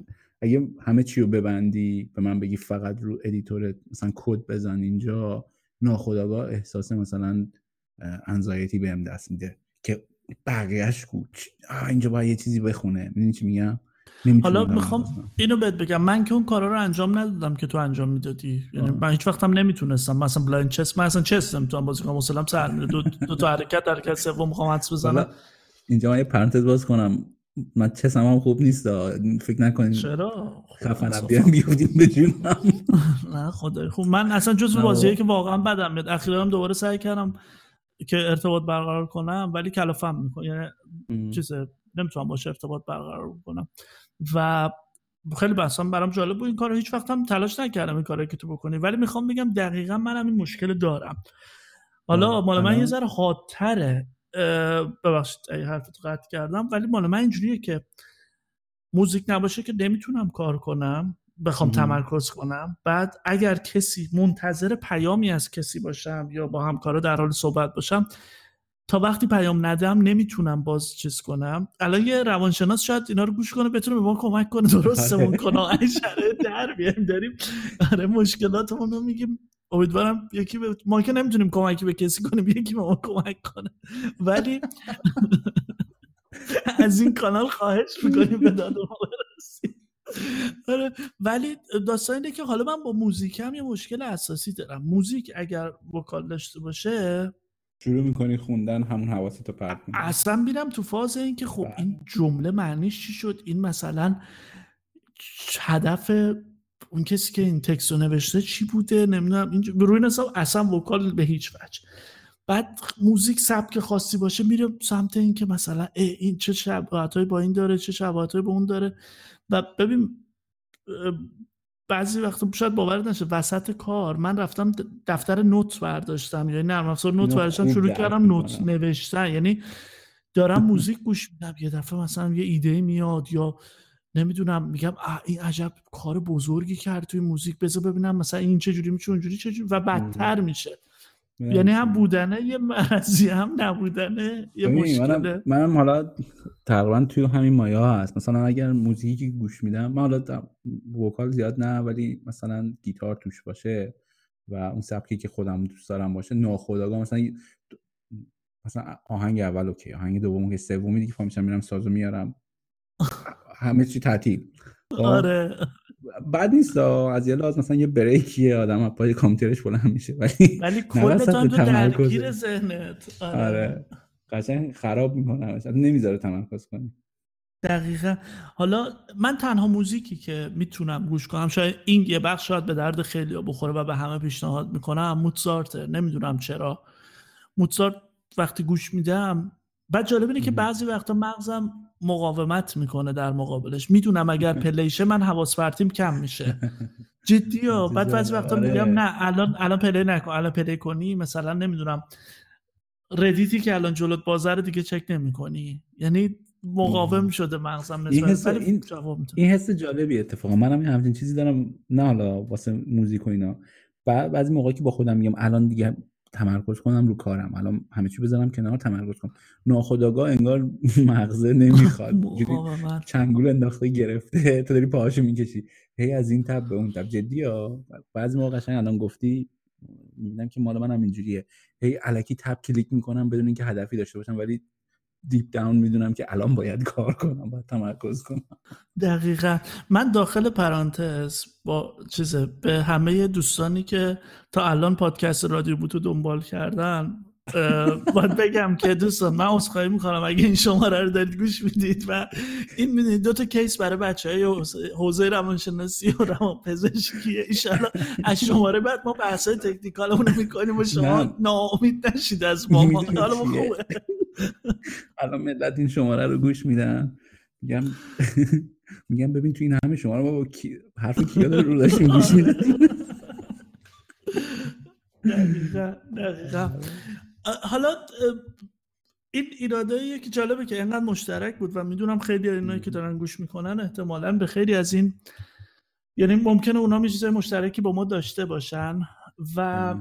اگه همه چی رو ببندی به من بگی فقط رو ادیتور مثلا کد بزن اینجا، ناخودآگاه احساس مثلا انزایتی بهم دست میده که بقیه‌اش کو اینجا باید یه چیزی بخونه. میدونی چی میگم؟ حالا میخوام اینو بهت بگم، من که اون کارا رو انجام ندادم که تو انجام میدادی، یعنی من هیچ وقتم نمیتونستم مثلا بلایند چست، من اصلا چست نمیتونم بازی کنم، مثلا سر میره دو, دو تا حرکت در حرکت سوم میخوام حدس بزنم. اینجا من یه پرانتز باز کنم، من چستم هم خوب نیست، فکر نکنین چرا خفنم بیام بیودیم به جونم. نه خدای خوب، من اصلا جزو بازیایی که واقعا بدم میاد، اخیراً دوباره سعی کردم که ارتباط برقرار کنم ولی کلافم میکنه، یعنی چیزه نمیتونم باشه ارتباط برقرار کنم و خیلی بحثم برام جالب بود، این کارو هیچ وقت هم تلاش نکردم این کارو که تو بکنی، ولی میخوام بگم دقیقاً منم این مشکل دارم. حالا مال من یه ذره حادتره، ببخشید اگه حرفتو قطع کردم، ولی مال من اینجوریه که موزیک نباشه که نمیتونم کار کنم، بخوام تمرکز کنم. بعد اگر کسی منتظر پیامی از کسی باشم یا با همکارا در حال صحبت باشم، تا وقتی پیام ندم نمیتونم باز چیز کنم. الان یه روانشناس شاید اینا رو گوش کنه بتونه به ما کمک کنه درستمون کنه، اشاره در بیاریم داریم آره مشکلاتمون رو میگیم. امیدوارم یکی به ما که نمیتونیم کمکی به کسی کنیم، یکی به ما کمک کنه، ولی از این کانال خواهش میکنیم به داد ما برسید. آره ولی داستان اینه که حالا من با موزیکم یه مشکل اساسی دارم. موزیک اگر وکال داشته باشه شروع میکنی خوندن، همون حواستو پرت می‌کنی. اصلا میرم تو فاز این که خب برد. این جمله معنیش چی شد؟ این مثلا هدف اون کسی که این تکست رو نوشته چی بوده؟ نمیدونم. این روی حساب اصلا وکال به هیچ وجه. بعد موزیک سبک خاصی باشه میره سمت این که مثلا این چه شباهتایی با این داره، چه شباهتایی با اون داره. و ببین بعضی وقتا شاید باورت نشه، وسط کار من رفتم دفتر نوت برداشتم، یعنی نرم افزار نوت برداشتم، شروع کردم نوت نوشتن، یعنی دارم موزیک گوش میدم یه دفعه مثلا یه ایده میاد یا نمیدونم میگم این عجب کار بزرگی کرد توی موزیک، بذار ببینم مثلا این چه جوری میشه، اونجوری چه جوری، و بدتر میشه. یعنی هم بودنه یه مرضی، هم نبودنه یه مشکله. منم حالا تقریبا توی همین مایه ها هست. مثلا اگر موزیکی گوش میدم، من حالا وکال زیاد نه، ولی مثلا گیتار توش باشه و اون سبکی که خودم دوست دارم باشه، ناخودآگاه مثلا مثلا آهنگ اول اوکی، آهنگ دوم که سومی دیگه فهمیدم میرم سازو میارم، همه چی تعطیل. آره بعد نیست از یه لحاظ، مثلا یه بریکیه آدم از پای کامپیوترش بلند میشه، ولی ولی کل تایم تو درگیر ذهنت. آره, آره. قشنگ خراب میکنه، اصلا نمیذاره تمرکز کنی. دقیقاً. حالا من تنها موزیکی که میتونم گوش کنم، شاید این یه بخش شاید به درد خیلی‌ها بخوره و به همه پیشنهاد میکنم، موتسارت. نمیدونم چرا موتسارت وقتی گوش میدم، بعد جالب اینه که بعضی وقتا مغزم مقاومت میکنه در مقابلش. میدونم اگر پلیشه من حواس پرتیم کم میشه، جدیه. بعد بعضی وقتا میگم نه الان الان پلی نکن، الان پلی کنی مثلا نمیدونم ردیتی که الان جلوت بازار دیگه چک نمیکنی، یعنی مقاوم شده مغزم نسبت به این جواب میده. این حس جالبی اتفاقا منم این همچین چیزی دارم، نه حالا واسه موزیک و اینا. بعضی موقعی که با خودم میگم الان دیگه تمرکز کنم رو کارم، الان همه چی بذارم کنار تمرکز کنم، ناخودآگاه انگار مغزه نمیخواد، چنگول انداخته گرفته، تو داری پاهاشو میکشی هی از این تب به اون تب. جدیه بعضی موقع قشنگ الان گفتی میبینم که مال منم اینجوریه، هی الکی تب کلیک میکنم بدون اینکه هدفی داشته باشم، ولی دیپ داون میدونم که الان باید کار کنم، باید تمرکز کنم. دقیقاً. من داخل پرانتز با چیزه به همه دوستانی که تا الان پادکست رادیو بوتو دنبال کردن باید بگم که دوستان من عذرخواهی میکنم اگه این شماره رو دارید گوش میدید و این میدونید دو تا کیس برای بچهای حوزه روانشناسی و روانپزشکیه. ان شاءالله از شماره بعد ما بحثای تکنیکالمون میکنیم و شما ناامید نشید از ما. حالا خوبه الان ملت این شماره رو گوش میدن، میگم میگم ببین تو این همه شماره بابا کی حرف کیا داره رو داشتیم گوش میدن. دقیقا دقیقا. حالا این ایراداییه که جالبه که اینقدر مشترک بود و میدونم خیلی اینایی که دارن گوش میکنن احتمالاً به خیلی از این، یعنی ممکنه اونا یه چیزای مشترکی با ما داشته باشن و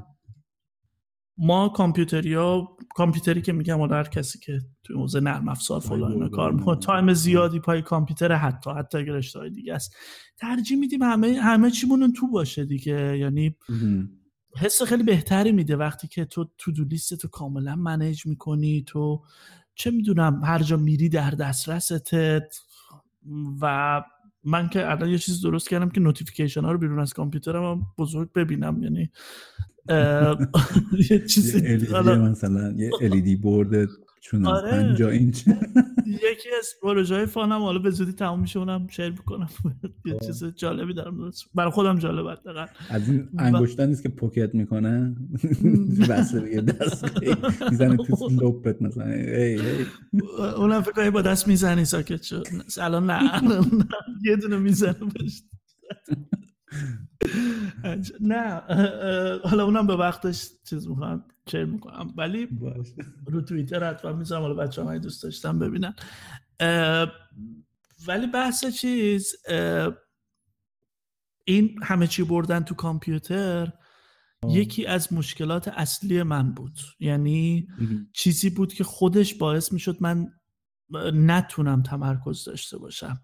ما کامپیوتریا، کامپیوتری که میگم اون هر کسی که توی حوزه نرم افزار فلان کار میکنه تایم زیادی پای کامپیوتر، حتی حتی اگه رشته‌های دیگه است، ترجیح میدیم همه همه چیمون تو باشه دیگه. یعنی حس خیلی بهتری میده وقتی که تو تو دو لیست تو کاملا منیج میکنی، تو چه میدونم هر جا میری در دسترستت. و من که الان یه چیز درست کردم که نوتیفیکیشن ها رو بیرون از کامپیوترم بزرگ ببینم، یعنی یه چیزی مثلا یه ال ای دی بورد چون آره. پنجاه اینچ یکی از پروژه‌های فانم حالا به زودی تموم میشه، اونم شیر میکنم. یه چیز جالبی دارم درست برای خودم جالب حداقل. از این انگشتا نیست که پوکت میکنه واسه یه دست میزنه تو لپت مثلا، ای ای اونم فکر کنم با دست میزنی ساکت شد. الان نه یه دونه میزنه بهش. نه حالا اونم به وقتش چیز میکنم چیر میکنم، ولی رو توییتر حتما میذارم، حالا بچه هم دوست داشتم ببینن. ولی بحث چیز این همه چی بردن تو کامپیوتر یکی از مشکلات اصلی من بود، یعنی چیزی بود که خودش باعث میشد من نتونم تمرکز داشته باشم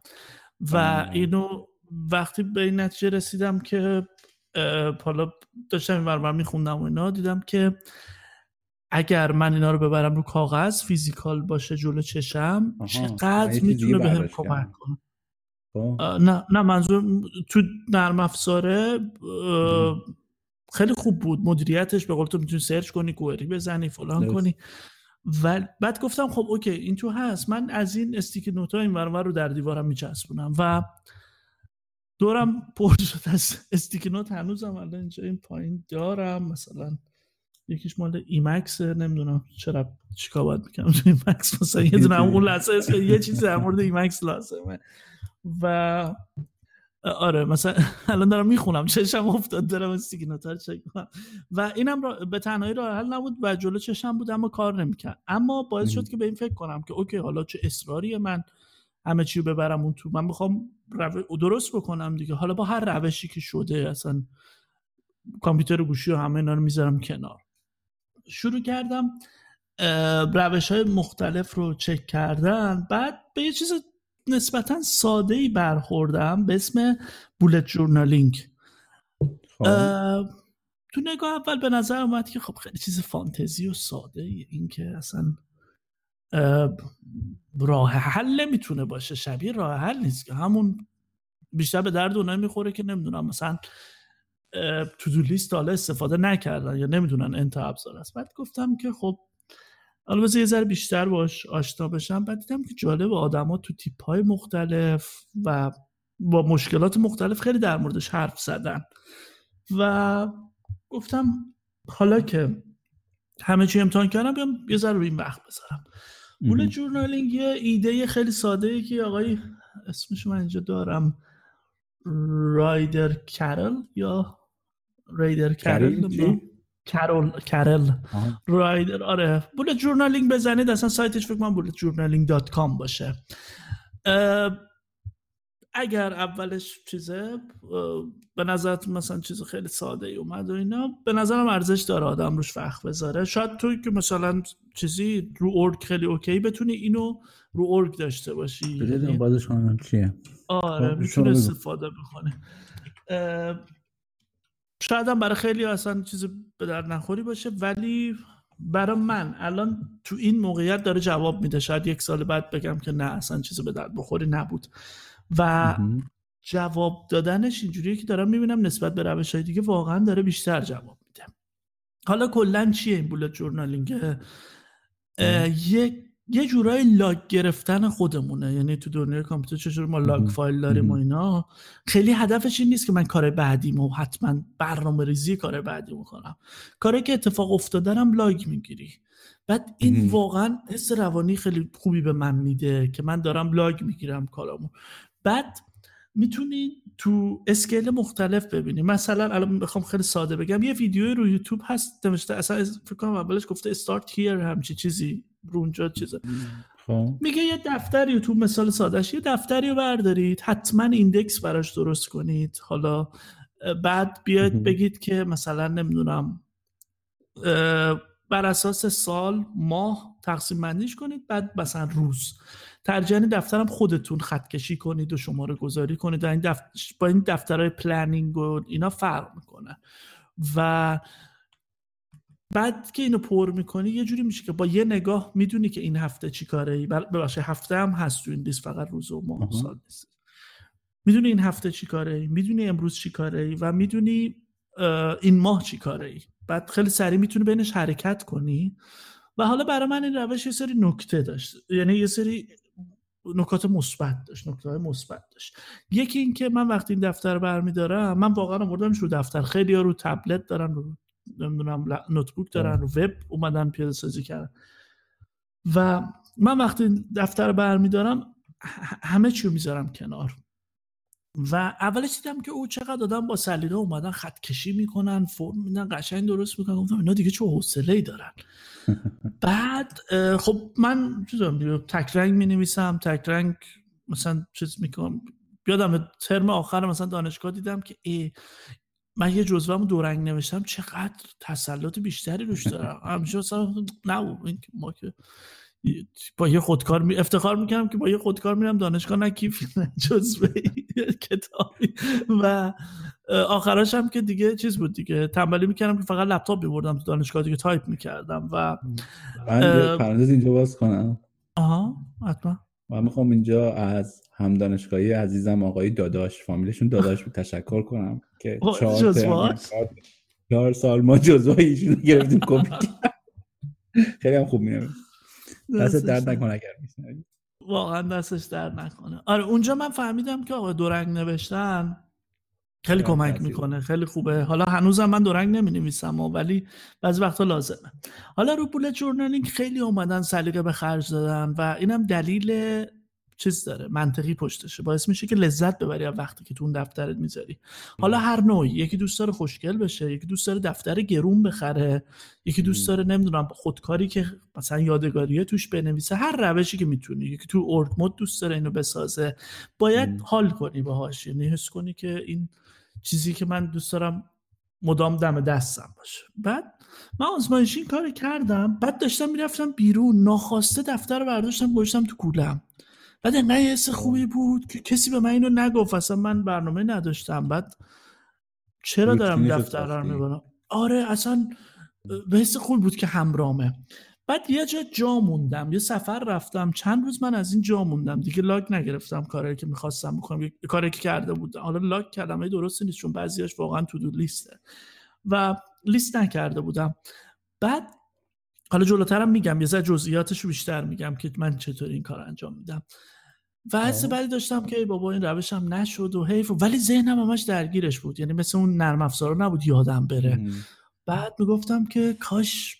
و اینو وقتی به این نتیجه رسیدم که حالا داشتم این برمار میخوندم و اینا، دیدم که اگر من اینا رو ببرم رو کاغذ فیزیکال باشه جلو چشم چقدر میتونه به هم کمک کنه. نه نه منظور تو نرم افزاره خیلی خوب بود مدیریتش، به قول تو میتونی سرچ کنی، کوئری بزنی، فلان دوست. کنی. و بعد گفتم خب اوکی این تو هست، من از این استیکی نوت ها این برمار رو در دیوارم میچسبونم و دورم پر شد از استیکی نوت. هنوزم الان اینجا این پایین دارم، مثلا یکیش مال ایمکس، نمیدونم چرا چیکار باید میکنم ایمکس، مثلا یه دونه اون لحظه یه چیزی در مورد ایمکس لازمه و آره مثلا الان دارم میخونم چشم افتاد دارم استیکی نوت ها رو چک میکنم و اینم را به تنهایی راه حل نبود و جلو چشم بود اما کار نمیکرد. اما باعث شد که به این فکر کنم که اوکی حالا چه اصراری من همه چی رو ببرم اون تو، من میخوام رو... درست بکنم دیگه، حالا با هر روشی که شده، اصلا کامپیوتر و گوشی و همه اینا رو میذارم کنار. شروع کردم روش های مختلف رو چک کردن، بعد به یه چیز نسبتا ساده‌ای برخوردم به اسم بولت جورنالینگ. تو نگاه اول به نظر اومد که خب خیلی چیز فانتزی و ساده ایه، این که اصلا راه حل نمیتونه باشه، شبیه راه حل نیست که، همون بیشتر به درد اونایی میخوره که نمیدونم مثلا تو دو لیست حالا استفاده نکردن یا نمیدونن انتا ابزار است. بعد گفتم که خب حالا بذار یه ذره بیشتر باش آشنا بشم. بعد دیدم که جالب آدما تو تیپ‌های مختلف و با مشکلات مختلف خیلی در موردش حرف زدن و گفتم حالا که همه چی امتحان کردم بیام یه ذره روی این وقت بذارم. بولت جورنالینگ یه ایده خیلی ساده‌ای که آقای اسمش من اینجا دارم، رایدر کرل یا رایدر کرل کرل کرل رایدر، آره بولت جورنالینگ بزنید اصلا سایتش فکر کنم بولت جورنالینگ دات کام باشه. اگر اولش چیزه به نظرت مثلا چیز خیلی ساده ای اومد و اینا، به نظرم ارزش داره آدم روش وقت بذاره. شاید توی که مثلا چیزی رو اورگ خیلی اوکی بتونی اینو رو اورگ داشته باشی، بذاریم بازش کنم چیه، آره میتونی استفاده بکنی. شاید هم برای خیلی اصلا چیز به درد نخوری باشه، ولی برای من الان تو این موقعیت داره جواب میده. شاید یک سال بعد بگم که نه اصلا چیز به درد بخوری نبود و جواب دادنش اینجوریه که دارم میبینم نسبت به روش‌های دیگه واقعا داره بیشتر جواب میده. حالا کلا چیه این بولت جورنالینگ؟ یه یه جورای لاگ گرفتن خودمونه، یعنی تو دنیای کامپیوتر چجوری ما لاگ فایل داریم و اینا، خیلی هدفش این نیست که من کار بعدیمو حتما برنامه‌ریزی کار بعدیمو کنم، کاری که اتفاق افتادنم لاگ میگیری. بعد این واقعا حس روانی خیلی خوبی به من میده که من دارم لاگ میگیرم کارامو. بعد میتونی تو اسکیل مختلف ببینی، مثلا الان بخوام خیلی ساده بگم، یه ویدیوی رو یوتیوب هست نوشته، اصلا فکر کنم اولش گفته استارت هیر همچی چیزی رو اونجا چیزه، میگه یه دفتر یوتیوب مثال سادهش، یه دفتری رو بردارید حتما ایندکس براش درست کنید، حالا بعد بیاید بگید که مثلا نمیدونم بر اساس سال ماه تقسیم بندیش کنید، بعد مثلا روز ترجیحاً دفترم خودتون خط کشی کنید و شماره گذاری کنید. این دفتر با این دفترهای پلنینگ و اینا فرق میکنه و بعد که اینو پر میکنی یه جوری میشه که با یه نگاه میدونی که این هفته چی کاره ای، ببخشید هفته هم هست تو این لیست، فقط روز و ماه و سال نیست. میدونی این هفته چی کاره ای، میدونی امروز چی کاره ای و میدونی این ماه چی کاره ای. بعد خیلی سریع میتونی بینش حرکت کنی و حالا برای من این روش یه سری نکته داشت، یعنی یه سری نکات مثبت داشت، نکاتهای مثبت داشت. یکی این که من وقتی این دفتر برمیدارم، من واقعا آوردمش رو دفتر. خیلی‌ها رو تبلت دارن، رو نمیدونم نوتبوک دارن، رو وب اومدن پیاده سازی کردن. و من وقتی دفتر برمیدارم همه چی رو میذارم کنار. و اولش دیدم که او چقدر آدم با سلیقه اومدن خط کشی میکنن، فرم میدن، قشنگ درست میکنن. گفتم اینا دیگه چه حوصله‌ای دارن. بعد خب من چیزام تک رنگ مینویسم، تک رنگ مثلا چیز میکنم. یادم ترم آخر مثلا دانشگاه دیدم که ای من یه جزوه‌مو دو رنگ نوشتم، چقدر تسلط بیشتری روش دارم. همیشه مثلا نه این که ما که با یه خودکار می... افتخار میکنم که با یه خودکار میرم دانشگاه، نه کیف نه جزوه کتابی. و آخرش هم که دیگه چیز بود دیگه، تنبلی میکردم که فقط لپتاپ ببردم تو دانشگاه دیگه، تایپ میکردم. و من پرانتز اینجا باز کنم، آها حتما من میخوام اینجا از هم دانشگاهی عزیزم آقای داداش، فامیلشون داداش، تشکر کنم که چهار سال ما جزوه ایشونو گرفتیم کپی کردیم. خیلی هم خوب می‌نویسه. دست درد نکنه اگر میشنوید، واقعا دستش درد نکنه. آره اونجا من فهمیدم که آقا دورنگ نوشتن خیلی کمک میکنه، خیلی خوبه. حالا هنوزم من دورنگ نمی نویسم ولی بعضی وقتا لازمه. حالا رو بولت جورنالینگ خیلی اومدن سلیقه به خرج دادن و اینم دلیل چیز داره، منطقی پشتشه، باعث میشه که لذت ببری از وقتی که تو اون دفترت میذاری. حالا هر نوعی، یکی دوست داره خوشگل بشه، یکی دوست داره دفتر گرون بخره، یکی دوست داره نمیدونم خودکاری که مثلا یادگاریه توش بنویسه، هر روشی که میتونی. یکی تو اورگ مود دوست داره اینو بسازه. باید حال کنی باهاش، یعنی حس کنی که این چیزی که من دوست دارم مدام دم دستم باشه. بعد من آزمایشی کار کردم، بعد داشتم میرفتم بیرون، ناخواسته دفتر رو برداشتم گذاشتم تو کولم. بعد انگار یه حس خوبی بود که کسی به من اینو نگفت، اصلا من برنامه نداشتم. بعد چرا دارم دفتر رو میبرم؟ آره اصلا حس خوبی بود که همراهمه. بعد یه جا جا موندم، یه سفر رفتم، چند روز من از این جا موندم دیگه، لاگ نگرفتم کاری که میخواستم بکنم، کاری که کرده بودم. حالا لاگ کلمه درست نیست چون بعضیاش واقعا تو دو لیسته و لیست نکرده بودم. بعد حالا جلوترم میگم یه ذره جزئیاتش رو بیشتر میگم که من چطور این کار انجام میدم. و حس بعدی داشتم که ای بابا این روشم نشد و حیف، ولی ذهنم همش درگیرش بود، یعنی مثل اون نرم افزارا نبود یادم بره. مم. بعد میگفتم که کاش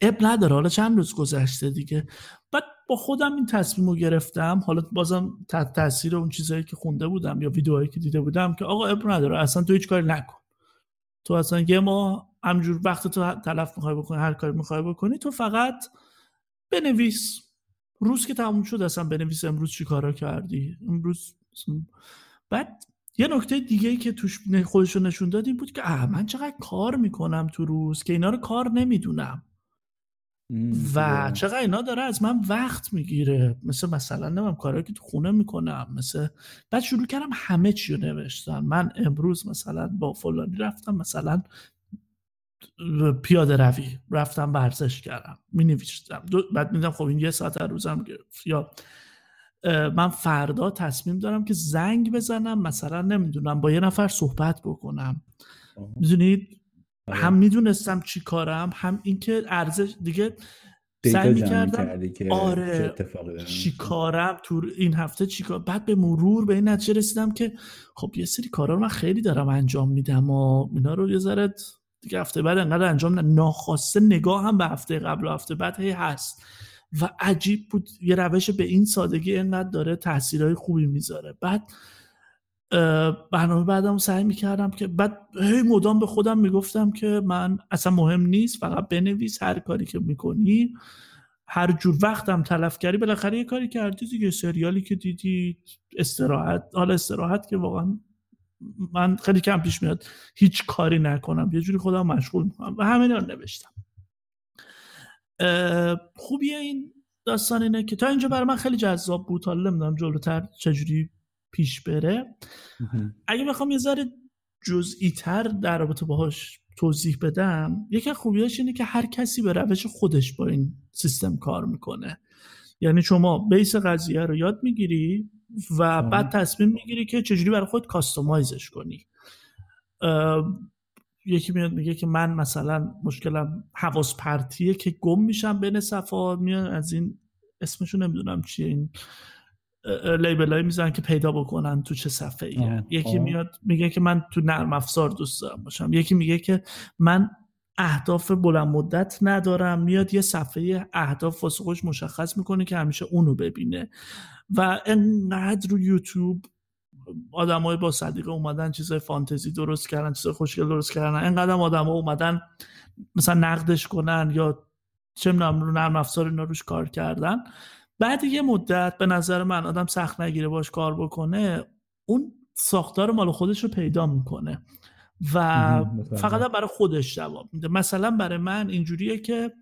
اب نداره، حالا چند روز گذشته دیگه. بعد با خودم این تصمیمو گرفتم، حالا بازم تحت تاثیر اون چیزایی که خونده بودم یا ویدیوهایی که دیده بودم، که آقا اب نداره، اصلا تو هیچ کاری نکن، تو اصلا یه ما همجور وقت تو تلف میخوای بکنی، هر کاری میخوای بکنی، تو فقط بنویس. روز که تموم شد اصلا بنویس امروز چی کارا کردی امروز. بعد یه نکته دیگه‌ای که توش خودشو نشون داد این بود که اه من چقدر کار میکنم تو روز که اینا رو کار نمیدونم و چقدر اینا داره از من وقت میگیره، مثل مثلا نمیم کارهایی که تو خونه میکنم. مثل بعد شروع کردم همه چی رو نوشتن، من امروز مثلا با فلانی رفتم، مثلا پیاده روی رفتم، ورزش کردم، می نوشتم. بعد میدم خب این یه ساعت هر روزم گرفت. یا من فردا تصمیم دارم که زنگ بزنم، مثلا نمیدونم با یه نفر صحبت بکنم. میدونید هم میدونستم چی کارم، هم اینکه ارزش دیگه سعی میکردم آره چی کارم تو این هفته چی کار. بعد به مرور به این نتیجه رسیدم که خب یه سری کارا رو من خیلی دارم انجام میدم و اینا رو یه ذره دیگه هفته بعد انقدر انجام نه. ناخواسته نگاه هم به هفته قبل و هفته بعد هی هست و عجیب بود یه روش به این سادگی انقدر داره تاثیرهای خوبی میذاره. بعد برنامه بعدم سعی میکردم که بعد هی مدام به خودم میگفتم که من اصلا مهم نیست، فقط بنویس، هر کاری که میکنی، هر جور وقتم تلف کردی بالاخره یه کاری کردی دیگه، سریالی که دیدی، استراحت. حالا استراحت که واقعا من خیلی کم پیش میاد هیچ کاری نکنم، یه جوری خودم مشغول میکنم و همین رو نوشتم. خوبیه این داستان اینه که تا اینجا برای من خیلی جذاب بود، حالا نمیدونم جلوتر چجوری پیش بره. اگه بخوام یه ذره جزئی تر در رابطه باهاش توضیح بدم، یکی خوبیاش اینه که هر کسی به روش خودش با این سیستم کار میکنه، یعنی شما بیس قضیه رو یاد میگیری و آه. بعد تصمیم میگیری که چجوری برای خود کاستومایزش کنی. یکی میاد میگه که من مثلا مشکلم حواس پرتیه که گم میشم بین صفحات، میان از این اسمشو نمیدونم چیه این لیبلای میذارن که پیدا بکنن تو چه صفحه ای. یکی میاد میگه که من تو نرم افزار دوست دارم باشم، یکی میگه که من اهداف بلند مدت ندارم، میاد یه صفحه اهداف واسه خودش مشخص میکنه که همیشه اونو ببینه. و انقدر رو یوتیوب آدمای با صدیقه اومدن چیزای فانتزی درست کردن، چیزای خوشگل درست کردن، انقدر آدما اومدن مثلا نقدش کنن یا چه میدونم رو نرم افزار اینا روش کار کردن. بعد یه مدت به نظر من آدم سخت نگیره باش کار بکنه، اون ساختار مال خودش رو پیدا میکنه و فقط برای خودش جواب میده. مثلا برای من اینجوریه که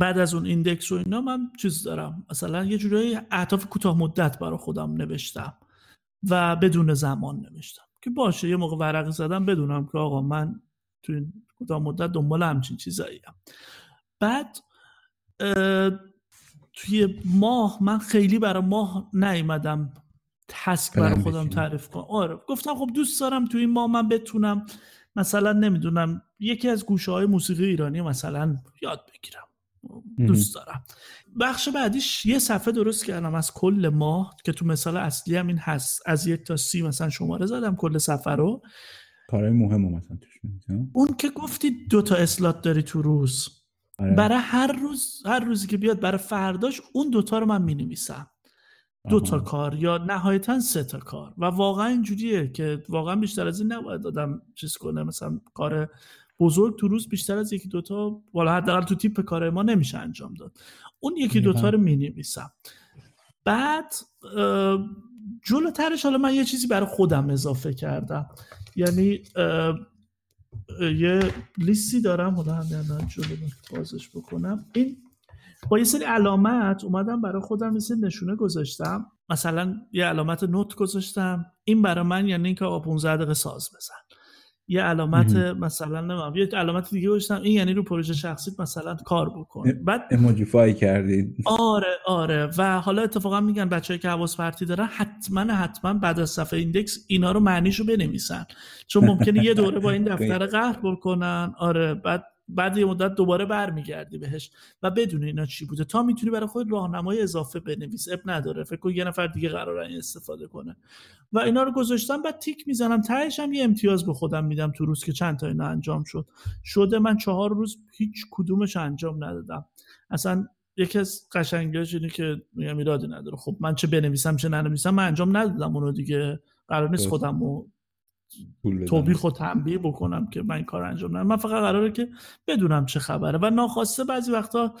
بعد از اون ایندکس و اینا من چیز دارم، مثلا یه جورایی اهداف کوتاه مدت برای خودم نوشتم و بدون زمان نوشتم که باشه یه موقع ورقی زدم بدونم که آقا من تو این کوتاه مدت دنبال همچین چیزاییم. بعد توی ماه من خیلی برای ماه نیومدم تسک برای خودم تعریف کنم. آره گفتم خب دوست دارم توی این ماه من بتونم مثلا نمیدونم یکی از گوشه های موسیقی ایرانی مثلا یاد بگیرم، دوست دارم. بخش بعدیش یه صفحه درست کردم از کل ماه که تو مثال اصلی هم این هست، از یک تا سی مثلا شماره زدم کل صفحه رو، کارهای مهم رو مثلا توش می‌ذارم. اون که گفتی دو تا اسلات داری تو روز، آره. برای هر روز، هر روزی که بیاد برای فرداش اون دوتا رو من می‌نویسم، دو تا کار یا نهایتاً سه تا کار. و واقعاً اینجوریه که واقعاً بیشتر از این نباید دادم چیز کنه، مثلا کار بزرگ تو روز بیشتر از یکی دوتا والا حداقل تو تیپ کار ما نمیشه انجام داد. اون یکی دوتا رو می‌نویسم. بعد جلوترش حالا من یه چیزی برای خودم اضافه کردم، یعنی یه لیستی دارم، حالا همین‌الان جلوی بازش بکنم، این با یه سری علامت اومدم برای خودم یه سری نشونه گذاشتم، مثلا یه علامت نوت گذاشتم این برای من یعنی که آقا پانزده دقیقه ساز بزن، یه علامت مهم. مثلا نمیدونم یه علامت دیگه گذاشتم این یعنی رو پروژه شخصیت مثلا کار بکن. بعد ایموجیفای کردید. آره آره و حالا اتفاقا میگن بچه‌ای که حواس پرتی دارن حتما حتما بعد از صفحه ایندکس اینا رو معنیشو بنویسن، چون ممکنه یه دوره با این دفتر قهر بکنن. آره بعد بعد یه مدت دوباره برمیگردی بهش و بدونی اینا چی بوده، تا میتونی برای خود راهنمای اضافه بنویس، اب نداره فکر کن یه نفر دیگه قراره این استفاده کنه. و اینا رو گذاشتم بعد تیک میزنم تهش هم یه امتیاز به خودم میدم تو روز که چند تا اینا انجام شد. شده من چهار روز هیچ کدومش انجام ندادم. اصلا یکی از قشنگیاش اینه که میگم ایرادی نداره، خب من چه بنویسم چه ننویسم من انجام ندادم، اونو دیگه قرار نیست خودمو توبیخ و تنبیه بکنم که من این کار انجام ندارم، من فقط قراره که بدونم چه خبره. و ناخواسته بعضی وقتا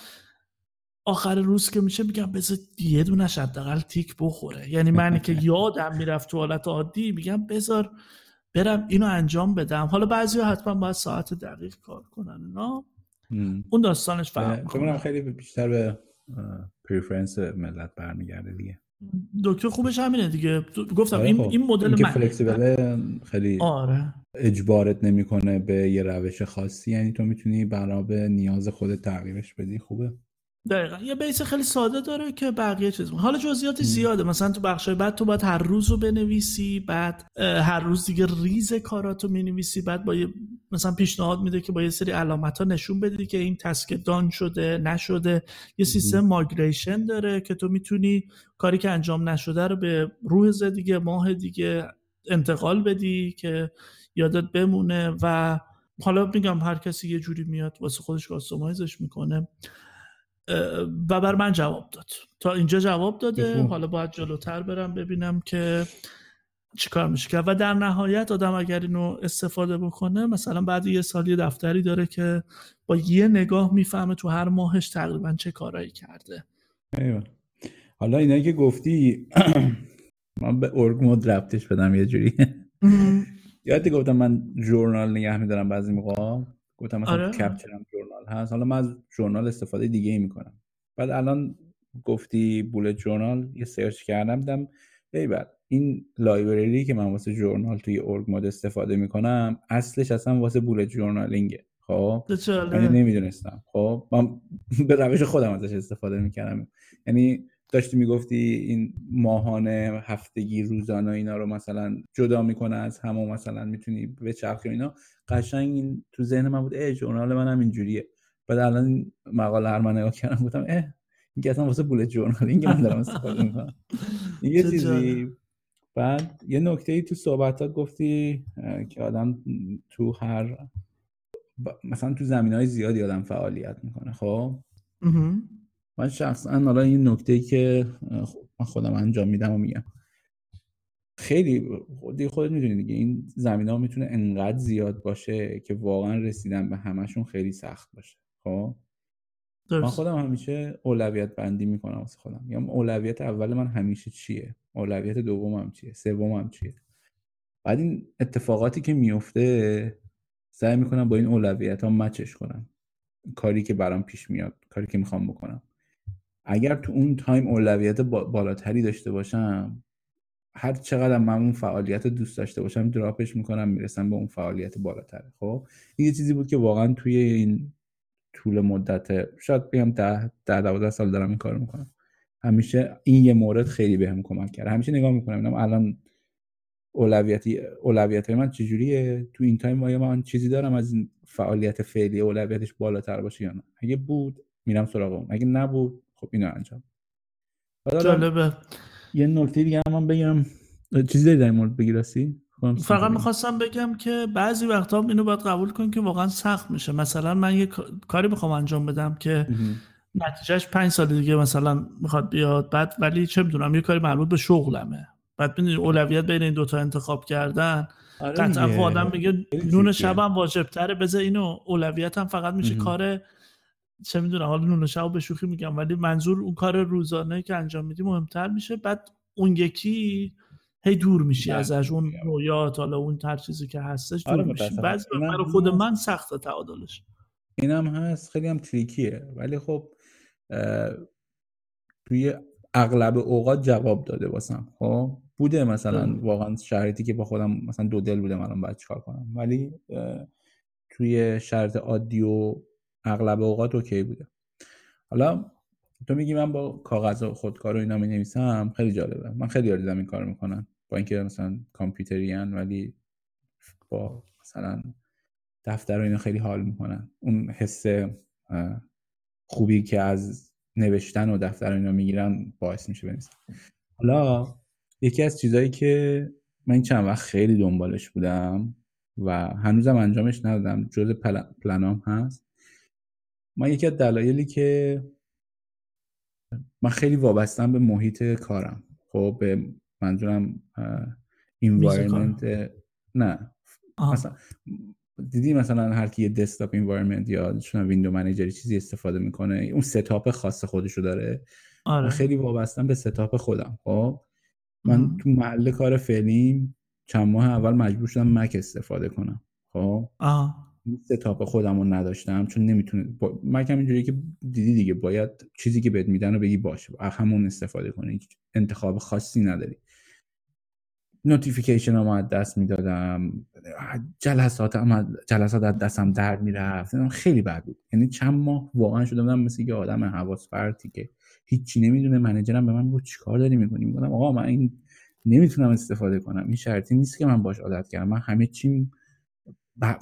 آخر روز که میشه میگم بذار یه دونش حداقل تیک بخوره، یعنی من که یادم میرفت تو حالت عادی میگم بذار برم اینو انجام بدم. حالا بعضیا حتما باید ساعت دقیق کار کنن اونا، اون داستانش فرق میکنه، خیلی بیشتر به پریفرنس ملت برمیگرده دیگه. دکتر خوبش همینه دیگه، گفتم این خوب. این مدل من که فلکسیبل خیلی آره. اجبارت نمیکنه به یه روش خاصی، یعنی تو میتونی بنا به نیاز خودت تغییرش بدی. خوبه دقیقاً، یه بیس خیلی ساده داره که بقیه چیز بود. حالا جزئیات زیاده، مثلا تو بخشای بعد تو باید هر روز رو بنویسی، بعد هر روز دیگه ریز کاراتو مینویسی، بعد با یه مثلا پیشنهاد میده که با یه سری علامت‌ها نشون بدی که این تسک دان شده نشده. یه سیستم مایگریشن داره که تو میتونی کاری که انجام نشده رو به روز دیگه ماه دیگه انتقال بدی که یادت بمونه. و حالا میگم هر کسی یه جوری میاد واسه خودش کاستومایزش میکنه و بر من جواب داد. تا اینجا جواب داده، حالا باید جلوتر برم ببینم که چیکار میشه کرد. و در نهایت آدم اگر اینو استفاده بکنه، مثلا بعد یه سال یه دفتری داره که با یه نگاه میفهمه تو هر ماهش تقریبا چه کارایی کرده. ایوه. حالا اینایی که گفتی من به ارگ مود ربطش بدم یه جوری. یادت گفتم من ژورنال نگه میدارم بعضی موقعا، گفتم مثلا آره. کپچرم ژورنال هست، حالا من از ژورنال استفاده دیگه ای میکنم. بعد الان گفتی بولت ژورنال، یه سرچ کردم دیدم ای بابا این لایبرری که من واسه ژورنال توی اورگ مود استفاده میکنم اصلش اصلا واسه بولت ژورنالینگه. خب من نمیدونستم، خب من به روش خودم ازش استفاده میکردم، یعنی داشتی میگفتی این ماهانه، هفتگی، روزانه اینا رو مثلا جدا میکنه از هم و مثلا میتونی به چرخی اینا، قشنگ این تو ذهن من بود، ای جورنال من هم اینجوریه. بعد الان مقاله هر من نگاه کردم گفتم اه این که اصلا واسه بولت جورنال این که من دارم استفاده میکنم. این یه چیزی. بعد یه نکته‌ای تو صحبتات گفتی که آدم تو هر مثلا تو زمینه‌های زیادی آدم فعالیت میکنه. خب من شخصا حالا این نکته‌ای که من خودم انجام میدم و میگم، خیلی خودی خودت میدونی دیگه، این زمینه‌ها میتونه انقدر زیاد باشه که واقعا رسیدن به همشون خیلی سخت باشه. خب من خودم همیشه اولویت بندی میکنم واسه خودم، میگم اولویت اول من همیشه چیه، اولویت دومم چیه، سومم چیه. بعد این اتفاقاتی که میفته سعی میکنم با این اولویت‌ها مچش کنم، کاری که برام پیش میاد، کاری که میخوام بکنم. اگر تو اون تایم اولویت بالاتری داشته باشم، هر چقدر من اون فعالیت دوست داشته باشم دراپش میکنم، میرسم به اون فعالیت بالاتر. خب این یه چیزی بود که واقعا توی این طول مدت، شاید بگم ده تا دوازده سال دارم این کارو میکنم، همیشه این یه مورد خیلی بهم کمک کرده. همیشه نگاه میکنم اینم الان اولویتی اولویت من چجوریه، تو این تایم آیا من چیزی دارم از این فعالیت فعلی اولویتش بالاتر باشه یا نه، اگه بود میرم سراغ اون، اگه نبود خب اینو انجام. جالبه. یه نکته دیگه من بگم، چیزی در مورد بگیراسی فقط میخواستم بگم که بعضی وقتا اینو باید قبول کنیم که واقعا سخت میشه. مثلا من یه کاری میخوام انجام بدم که نتیجهش پنج سال دیگه مثلا میخواد بیاد، بعد ولی چه میدونم یه کاری مربوط به شغلمه، بعد میدونی اولویت بین این دوتا انتخاب کردن قطعا خب آدم میگه نون شبم واجبتره، بذار اینو اولویتم فقط میشه امه. کار چه میدونم، حالا نون شب به شوخی میگم ولی منظور اون کار روزانه که انجام میدی مهمتر میشه، بعد اون یکی هی دور میشی ازش، اون رویات حالا اون هر چیزی که هستش دور میشی. بعضی برای خود من سخته تعادلش، اینم هست خیلی هم تریکیه، ولی خب توی اغلب اوقات جواب داده واسم. خب بوده مثلا واقعا شرایطی که با خودم مثلا دو دل بودم الان باید چیکار کنم، ولی توی شرط عادی و اغلب اوقات اوکی بوده. حالا تو میگی من با کاغذ و خودکار و اینا می نویسم، خیلی جالبه، من خیلی یاد دیدم این کارو میکنن، با اینکه مثلا کامپیوترین ولی با مثلا دفتر و اینا خیلی حال میکنن. اون حس خوبی که از نوشتن و دفتر و اینا میگیرن باعث میشه بنویسم. حالا یکی از چیزایی که من چند وقت خیلی دنبالش بودم و هنوزم انجامش ندادم، جزء پل... پلنام هست. من یکی از دلایلی که من خیلی وابستم به محیط کارم، خب به منظورم environment، نه آه. مثلا دیدی مثلا هر کی یه دسکتاپ environment یا شون ویندو منیجر چیزی استفاده میکنه، اون ستاپ خاص خودشو داره. آره. من خیلی وابستم به ستاپ خودم. خب من ام. تو محل کار فعلیم چند ماه اول مجبور شدم مک استفاده کنم. خب آه. ستاپ خودم رو نداشتم، چون نمیتونه با... مک هم اینجوری که دیدی دیگه، باید چیزی که بهت میدن رو بگی باشه، همون استفاده کنی، انتخاب خاصی نداری. نوتیفیکیشن هم از دست میدادم، جلسات هم جلسات از دستم درد میرفت، خیلی بد بود. یعنی چند ماه واقعا شده بودم مثل یه آدم حواس پرتی که هیچی نمیدونه. منیجرم به من میگفت چیکار داری میکنی، میگفتم آقا من این نمیتونم استفاده کنم، این شرطی نیست که من باش عادت کردم، من همه چیم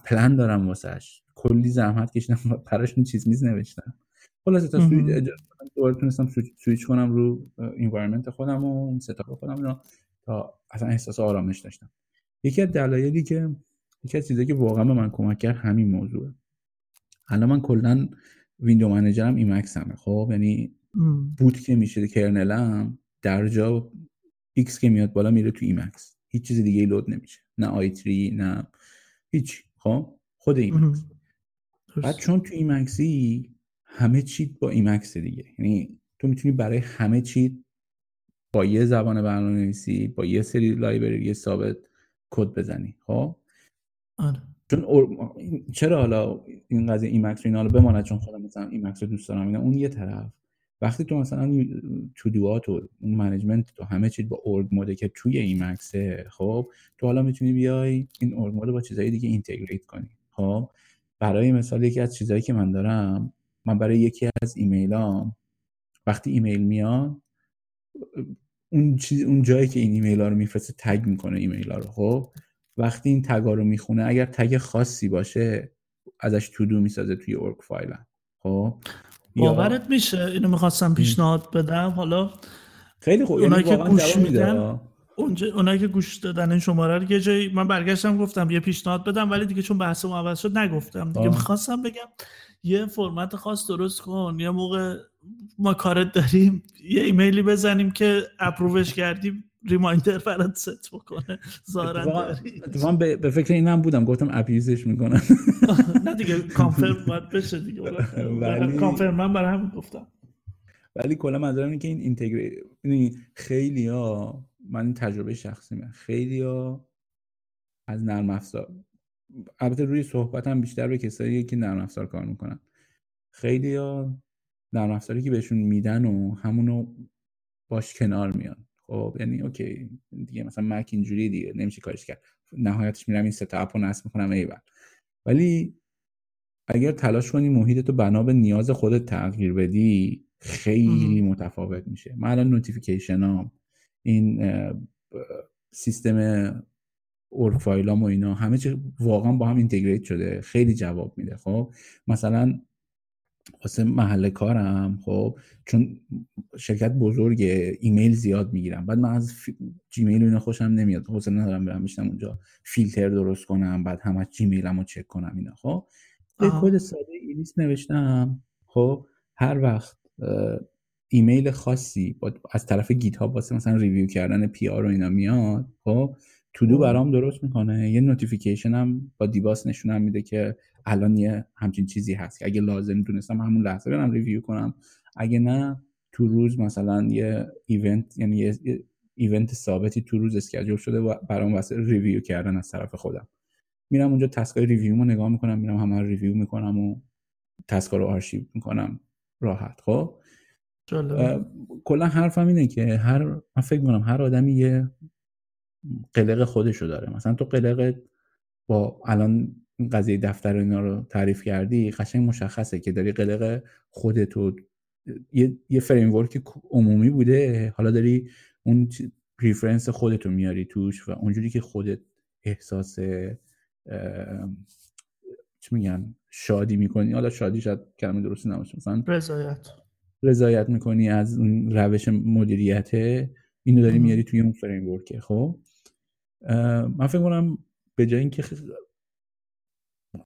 پلن دارم واسش، کلی زحمت کشیدم براش، این چیز میز نوشتم. خلاصه تا سویچ اجازه دادم دوباره تونستم سویچ کنم رو انوایرمنت خودم و اون ستاپ خودم رو، تا اصلا احساس آرامش داشتم. یکی از دلایلی که یکی از چیزایی که واقعا به من کمک کرد همین موضوعه. الان من کلا ویندو منیجرم ایمکسمه. خب یعنی بوت که میشه کرنلم در جا ایکس که میاد بالا میره تو ایمکس، هیچ چیز دیگه لود نمیشه، نه آی تری نه هیچ. خب خود ایمکس. بعد چون تو ایمکسی همه چیت با ایمکس دیگه، یعنی تو میتونی برای همه چیت با یه زبان برنامه‌نویسی، با یه سری لایبرری ثابت کد بزنی. خب آره. چون اور... چرا حالا این قضیه ایمکس اینا رو بماند، چون خودم مثلا ایمکس رو دوست دارم اینا، اون یه طرف. وقتی تو مثلا تو دوات و منیجمنت تو همه چیز با اورگ مود که توی ایمکسه، خب تو حالا میتونی بیای این اورگ مود با چیزای دیگه اینتگریت کنی. خب برای مثال یکی از چیزایی که من دارم، من برای یکی از ایمیلام وقتی ایمیل میاد اون چیز اون جایی که این ایمیل‌ها رو میفرسته تگ میکنه ایمیل‌ها رو. خب وقتی این تگ‌ها رو میخونه اگر تگ خاصی باشه ازش تو دو میسازه توی اورگ فایل. خب باورت میشه اینو میخواستم پیشنهاد بدم. حالا خیلی خوب اونایی که گوش میدن اونجا اونایی که گوش دادن این شماره رو یه جایی من برگشتم گفتم یه پیشنهاد بدم ولی دیگه چون بحثم عوض شد نگفتم دیگه. میخواستم بگم یه فرمت خاص درست کن یه موقع ما کارت داریم یه ایمیلی بزنیم که اپرووش کردیم ریمایندر برات ست بکنه ظاهرا داری. من به فکر اینم بودم گفتم اپیزش میکنم نه دیگه کانفرم باید بشه دیگه. ولی کانفرم من برای همین گفتم. ولی کلا منظورم اینه که این اینتگریت یعنی خیلی‌ها من تجربه شخصیمه خیلی‌ها از نرم افزار البته روی صحبتم بیشتر به کسایی که نرم افزار کار میکنن خیلی‌ها نرم افزاری که بهشون میدن و همونو باش کنار میان. خب یعنی اوکی دیگه مثلا مک اینجوری دیگه نمیشه کارش کرد نهایتش میرم این ست اپو نصب میکنم ایول. ولی اگر تلاش کنی محیطتو بنا به نیاز خودت تغییر بدی خیلی متفاوت میشه. من الان نوتیفیکیشنام این سیستم اورگ فایلام و اینا همه چی واقعا با هم اینتگریت شده خیلی جواب میده. خب مثلا واسه محل کارم خب چون شرکت بزرگه ایمیل زیاد میگیرم بعد من از فی... جیمیل اینا خوشم نمیاد حوصله ندارم برم میشم اونجا فیلتر درست کنم بعد همه جیمیلمو چک کنم اینا. خب یه کد ساده ایلیس نوشتم. خب هر وقت ایمیل خاصی از طرف گیت هاب واسه مثلا ریویو کردن پی آر و اینا میاد خب تو دو برام درست میکنه یه نوتیفیکیشن هم با دیباس نشونم میده که الان یه همچین چیزی هست که اگه لازم دونستم همون لحظه برم ریویو کنم اگه نه تو روز مثلا یه ایونت یعنی یه ایونت ثابتی تو روز اسکیجول شده و برام واسه ریویو کردن از طرف خودم میرم اونجا تسکای ریویومو نگاه میکنم میرم همه رو ریویو میکنم و تسکا رو آرشیو میکنم راحت. خب کلا حرفم اینه که هر من فکر میکنم هر آدمی یه قلق خودشو داره. مثلا تو قلقت با الان قضیه دفتر اینا رو تعریف کردی قشنگ مشخصه که داری قلق خودتو یه یه فریم ورک عمومی بوده حالا داری اون پریفرنس خودتو میاری توش و اونجوری که خودت احساس چی میگن شادی میکنی حالا شادی شاید کلمه درستی نباشه مثلا رضایت رضایت میکنی از اون روش مدیریت اینو داری میاری توی اون فریم ورک. خب من فکر می‌کنم به جای اینکه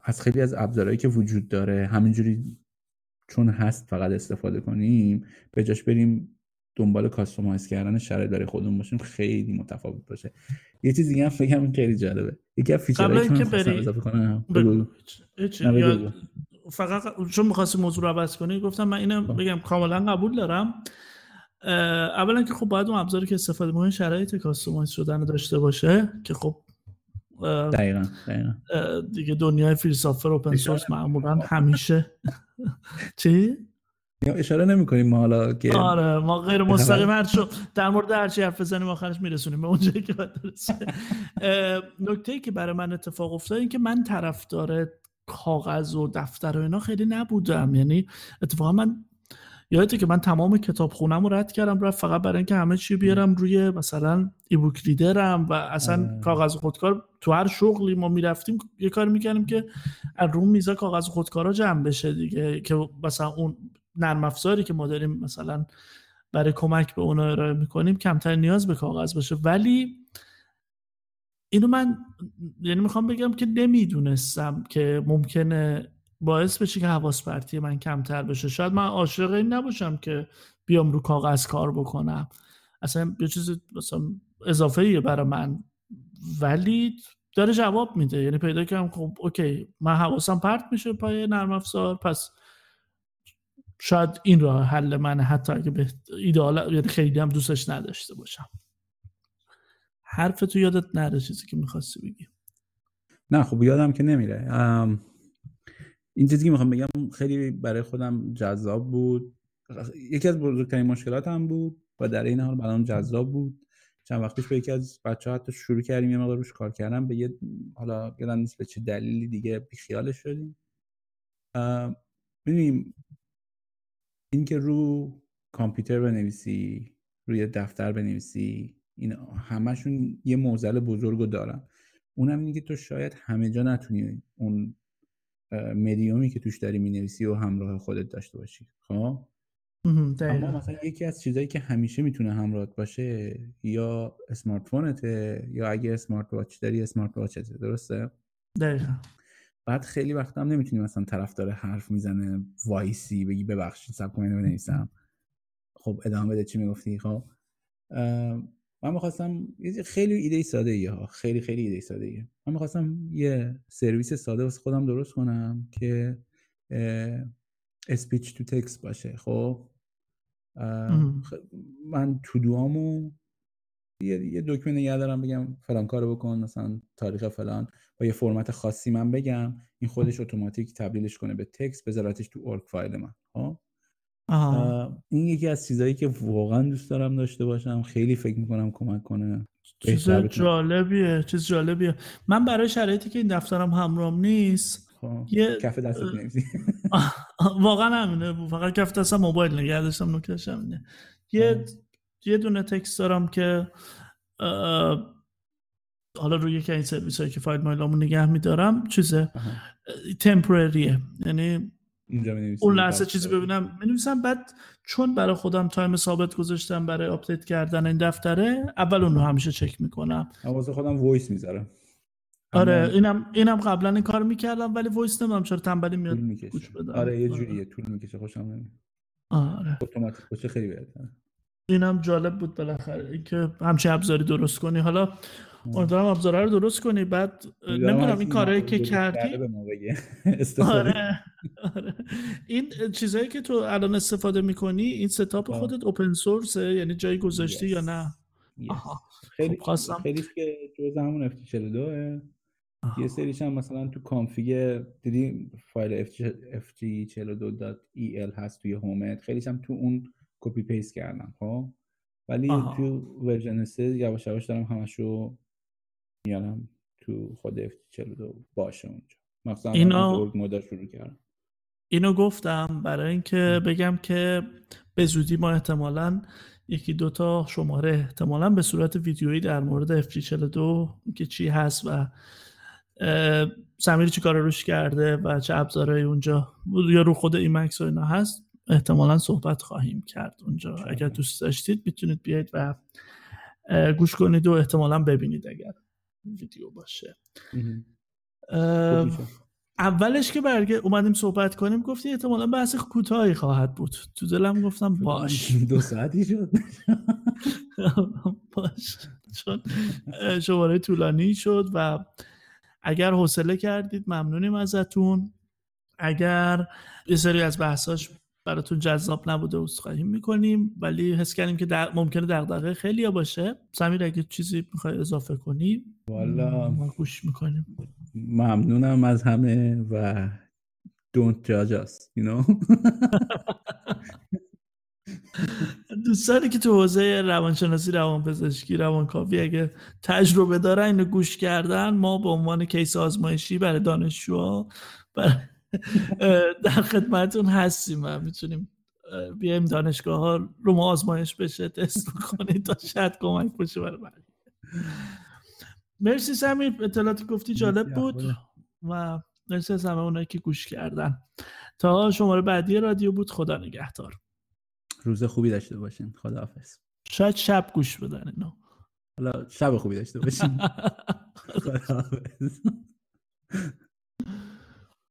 از خیلی از ابزارهایی که وجود داره همینجوری چون هست فقط استفاده کنیم به جاش بریم دنبال کاستومایز کردن شرایط برای خودمون باشیم خیلی متفاوت باشه. یه چیز دیگه هم فکرم خیلی جالبه یکی از فیچرهایی که من خواستم اضافه کنم بگو بگو فقط چون می‌خواستی موضوع رو عوض کنی گفتم من اینو بگم کاملا قبول دارم. اولا که خب باید اون ابزاری که استفاده می‌کنه شرایط کاستومایز شدن داشته باشه که خب دقیقاً دقیقاً دیگه دنیای فیلسوفر اوپن سورس معمولاً همیشه چی اشاره نمی‌کنیم ما حالا که آره ما غیر مستقیما هرچو در مورد هر چی حرف بزنیم آخرش میرسونیم به اونجایی که باید برسه. نکته‌ای که برای من اتفاق افتاد این که من طرفدار کاغذ و دفتر و اینا خیلی نبودم یعنی اتفاقا من یادته که من تمام کتابخونم رو رد کردم رفت فقط برای اینکه همه چی بیارم روی مثلا ایبوک ریدرم و اصلا کاغذ خودکار تو هر شغلی ما میرفتیم یه کار میکردیم که از روم میزا کاغذ خودکارا جمع بشه دیگه که مثلا اون نرم افزاری که ما داریم مثلا برای کمک به اونا ارائه میکنیم کمتر نیاز به کاغذ باشه. ولی اینو من یعنی میخوام بگم که نمیدونستم که ممکنه باعث بشه که حواس پرتی من کمتر بشه. شاید من عاشق این نباشم که بیام رو کاغذ کار بکنم اصلا یه چیز مثلا اضافه‌ایه برای من ولی داره جواب میده یعنی پیدا کردم خب اوکی من حواسم پرت میشه پای نرم افزار پس شاید این راه حل من حتی اگه به ایدئال یعنی خیلی هم دوستش نداشته باشم. حرف تو یادت نره چیزی که می‌خواستی بگی؟ نه خب یادم که نمیره. ام... این چیزی که میخوام بگم خیلی برای خودم جذاب بود یکی از بزرگترین مشکلاتم بود و در این حال برام جذاب بود. چند وقت پیش با یکی از بچه‌ها حتی شروع کردیم یه مقدار روش کار کردم به یه حالا یادم نیست به چه دلیلی دیگه بیخیالش شدیم. ببینیم اینکه رو کامپیوتر بنویسی روی دفتر بنویسی، این همشون یه معضل بزرگو دارن. اونم اینه که تو شاید همه جا نتونی اون مدیومی که توش داری مینویسی و همراه خودت داشته باشی. خب اما مثلا یکی از چیزایی که همیشه میتونه همراهت باشه یا اسمارت فونته، یا اگه اسمارت واچ داری اسمارت واچته، درسته؟ دقیقاً. بعد خیلی وقتا هم نمیتونی مثلا طرفدار حرف میزنه وایسی بگی ببخشید صبر کنید بنویسم. خب ادامه بده چی میگفتی؟ خب من می‌خواستم خیلی ایده ساده‌ایه ها، خیلی خیلی ایده ساده‌ایه. من می‌خواستم یه سرویس ساده واسه خودم درست کنم که اسپیچ تو تکست باشه. خب من تو دوامو یه یه دکمه نگه دارم بگم فلان کارو بکن، مثلا تاریخ فلان، با یه فرمت خاصی من بگم، این خودش اتوماتیک تبدیلش کنه به تکست، بذارتش تو اورگ فایل من. ها آها. این یکی از چیزایی که واقعا دوست دارم داشته باشم، خیلی فکر میکنم کمک کنه. چیز جالبیه، چیز جالبیه. من برای شرایطی که این دفترم همرام نیست یه کف دستت نمیزی واقعا همینه، فقط کف دستم موبایل نگه داشتم، نکتهش همینه. یه یه دونه تکست دارم که حالا روی یکی این سرویس هایی که فایل مایلامو نگه میدارم چیزه تمپوریه، یعنی اون لحظه چیزی ببینم می‌نویسم. بعد چون برای خودم تایم ثابت گذاشتم برای آپدیت کردن این دفتره، اول اون رو همیشه چک میکنم، واسه خودم وایس میذارم. آره اینم اینم قبلا این کار میکردم ولی وایس نمیدم، چرا تنبلی میاد گوش بدم. آره یه جوریه طول میکشه، خوشم نمیاد. آره اتوماتیک باشه خیلی بهتره. اینم جالب بود بالاخره اینکه همچین ابزاری درست کنی. حالا امیدوارم ابزاره رو درست کنی. بعد نمیدونم این کارهایی که کردی آره آره این چیزایی که تو الان استفاده میکنی، این ستاپ خودت اوپن سورسه؟ یعنی جایی گذاشتی yes. یا نه yes. آها. خیلی خواستم خیلی که جزء همون اف تی چهل و دوه. یه سریش هم مثلا تو کانفیگ دیدی فایل اف تی چهل و دو دات ای ال هست توی هومت، خیلیش هم تو اون کپی پیست کردم. خب ولی آها. تو ورژن سه یواش یواش دارم همشو میارم تو خود اف تی چهل و دو باشه اونجا. مثلا اینو مدل شروع کردم. اینو گفتم برای اینکه بگم که به زودی ما احتمالاً یکی دو تا شماره احتمالاً به صورت ویدیویی در مورد اف تی چهل و دو که چی هست و سمیر چی کار روش کرده و چه ابزارهایی اونجا یا رو خود ایمکس و اینا هست احتمالاً صحبت خواهیم کرد اونجا. اگر دوست داشتید میتونید بیاید و گوش کنید و احتمالاً ببینید اگر ویدیو باشه. اولش که برگه اومدیم صحبت کنیم گفتی احتمالاً بحث کوتاهی خواهد بود، تو دلم گفتم باش دو ساعتی شد باش، چون شماره طولانی شد و اگر حوصله کردید ممنونیم ازتون. اگر یه سری از بحثاش براتون جذاب نبوده عذرخواهی میکنیم، ولی حس کردیم که در... ممکنه دغدغه خیلیا باشه. سمیر اگه چیزی میخوای اضافه کنی والا ما گوش میکنیم. ممنونم از همه و don't judge us you know. دوستانی که تو حوزه روانشناسی، روانپزشکی، روانکاوی اگه تجربه دارن اینو گوش کردن، ما به عنوان کیس آزمایشی برای دانشجوها برای در خدمتون هستیم و میتونیم بیایم دانشگاه ها رو ما آزمایش بشه، تست کنید تا شاید کمک بشه برای بقیه. مرسی سمیر، اطلاعاتی گفتی جالب بود و مرسی از همه اونایی که گوش کردن. تا شماره بعدی رادیو بود. خدا نگهدار، روز خوبی داشته باشین. خداحافظ. شاید شب گوش بدن اینا. حالا شب خوبی داشته باشین. خداحافظ.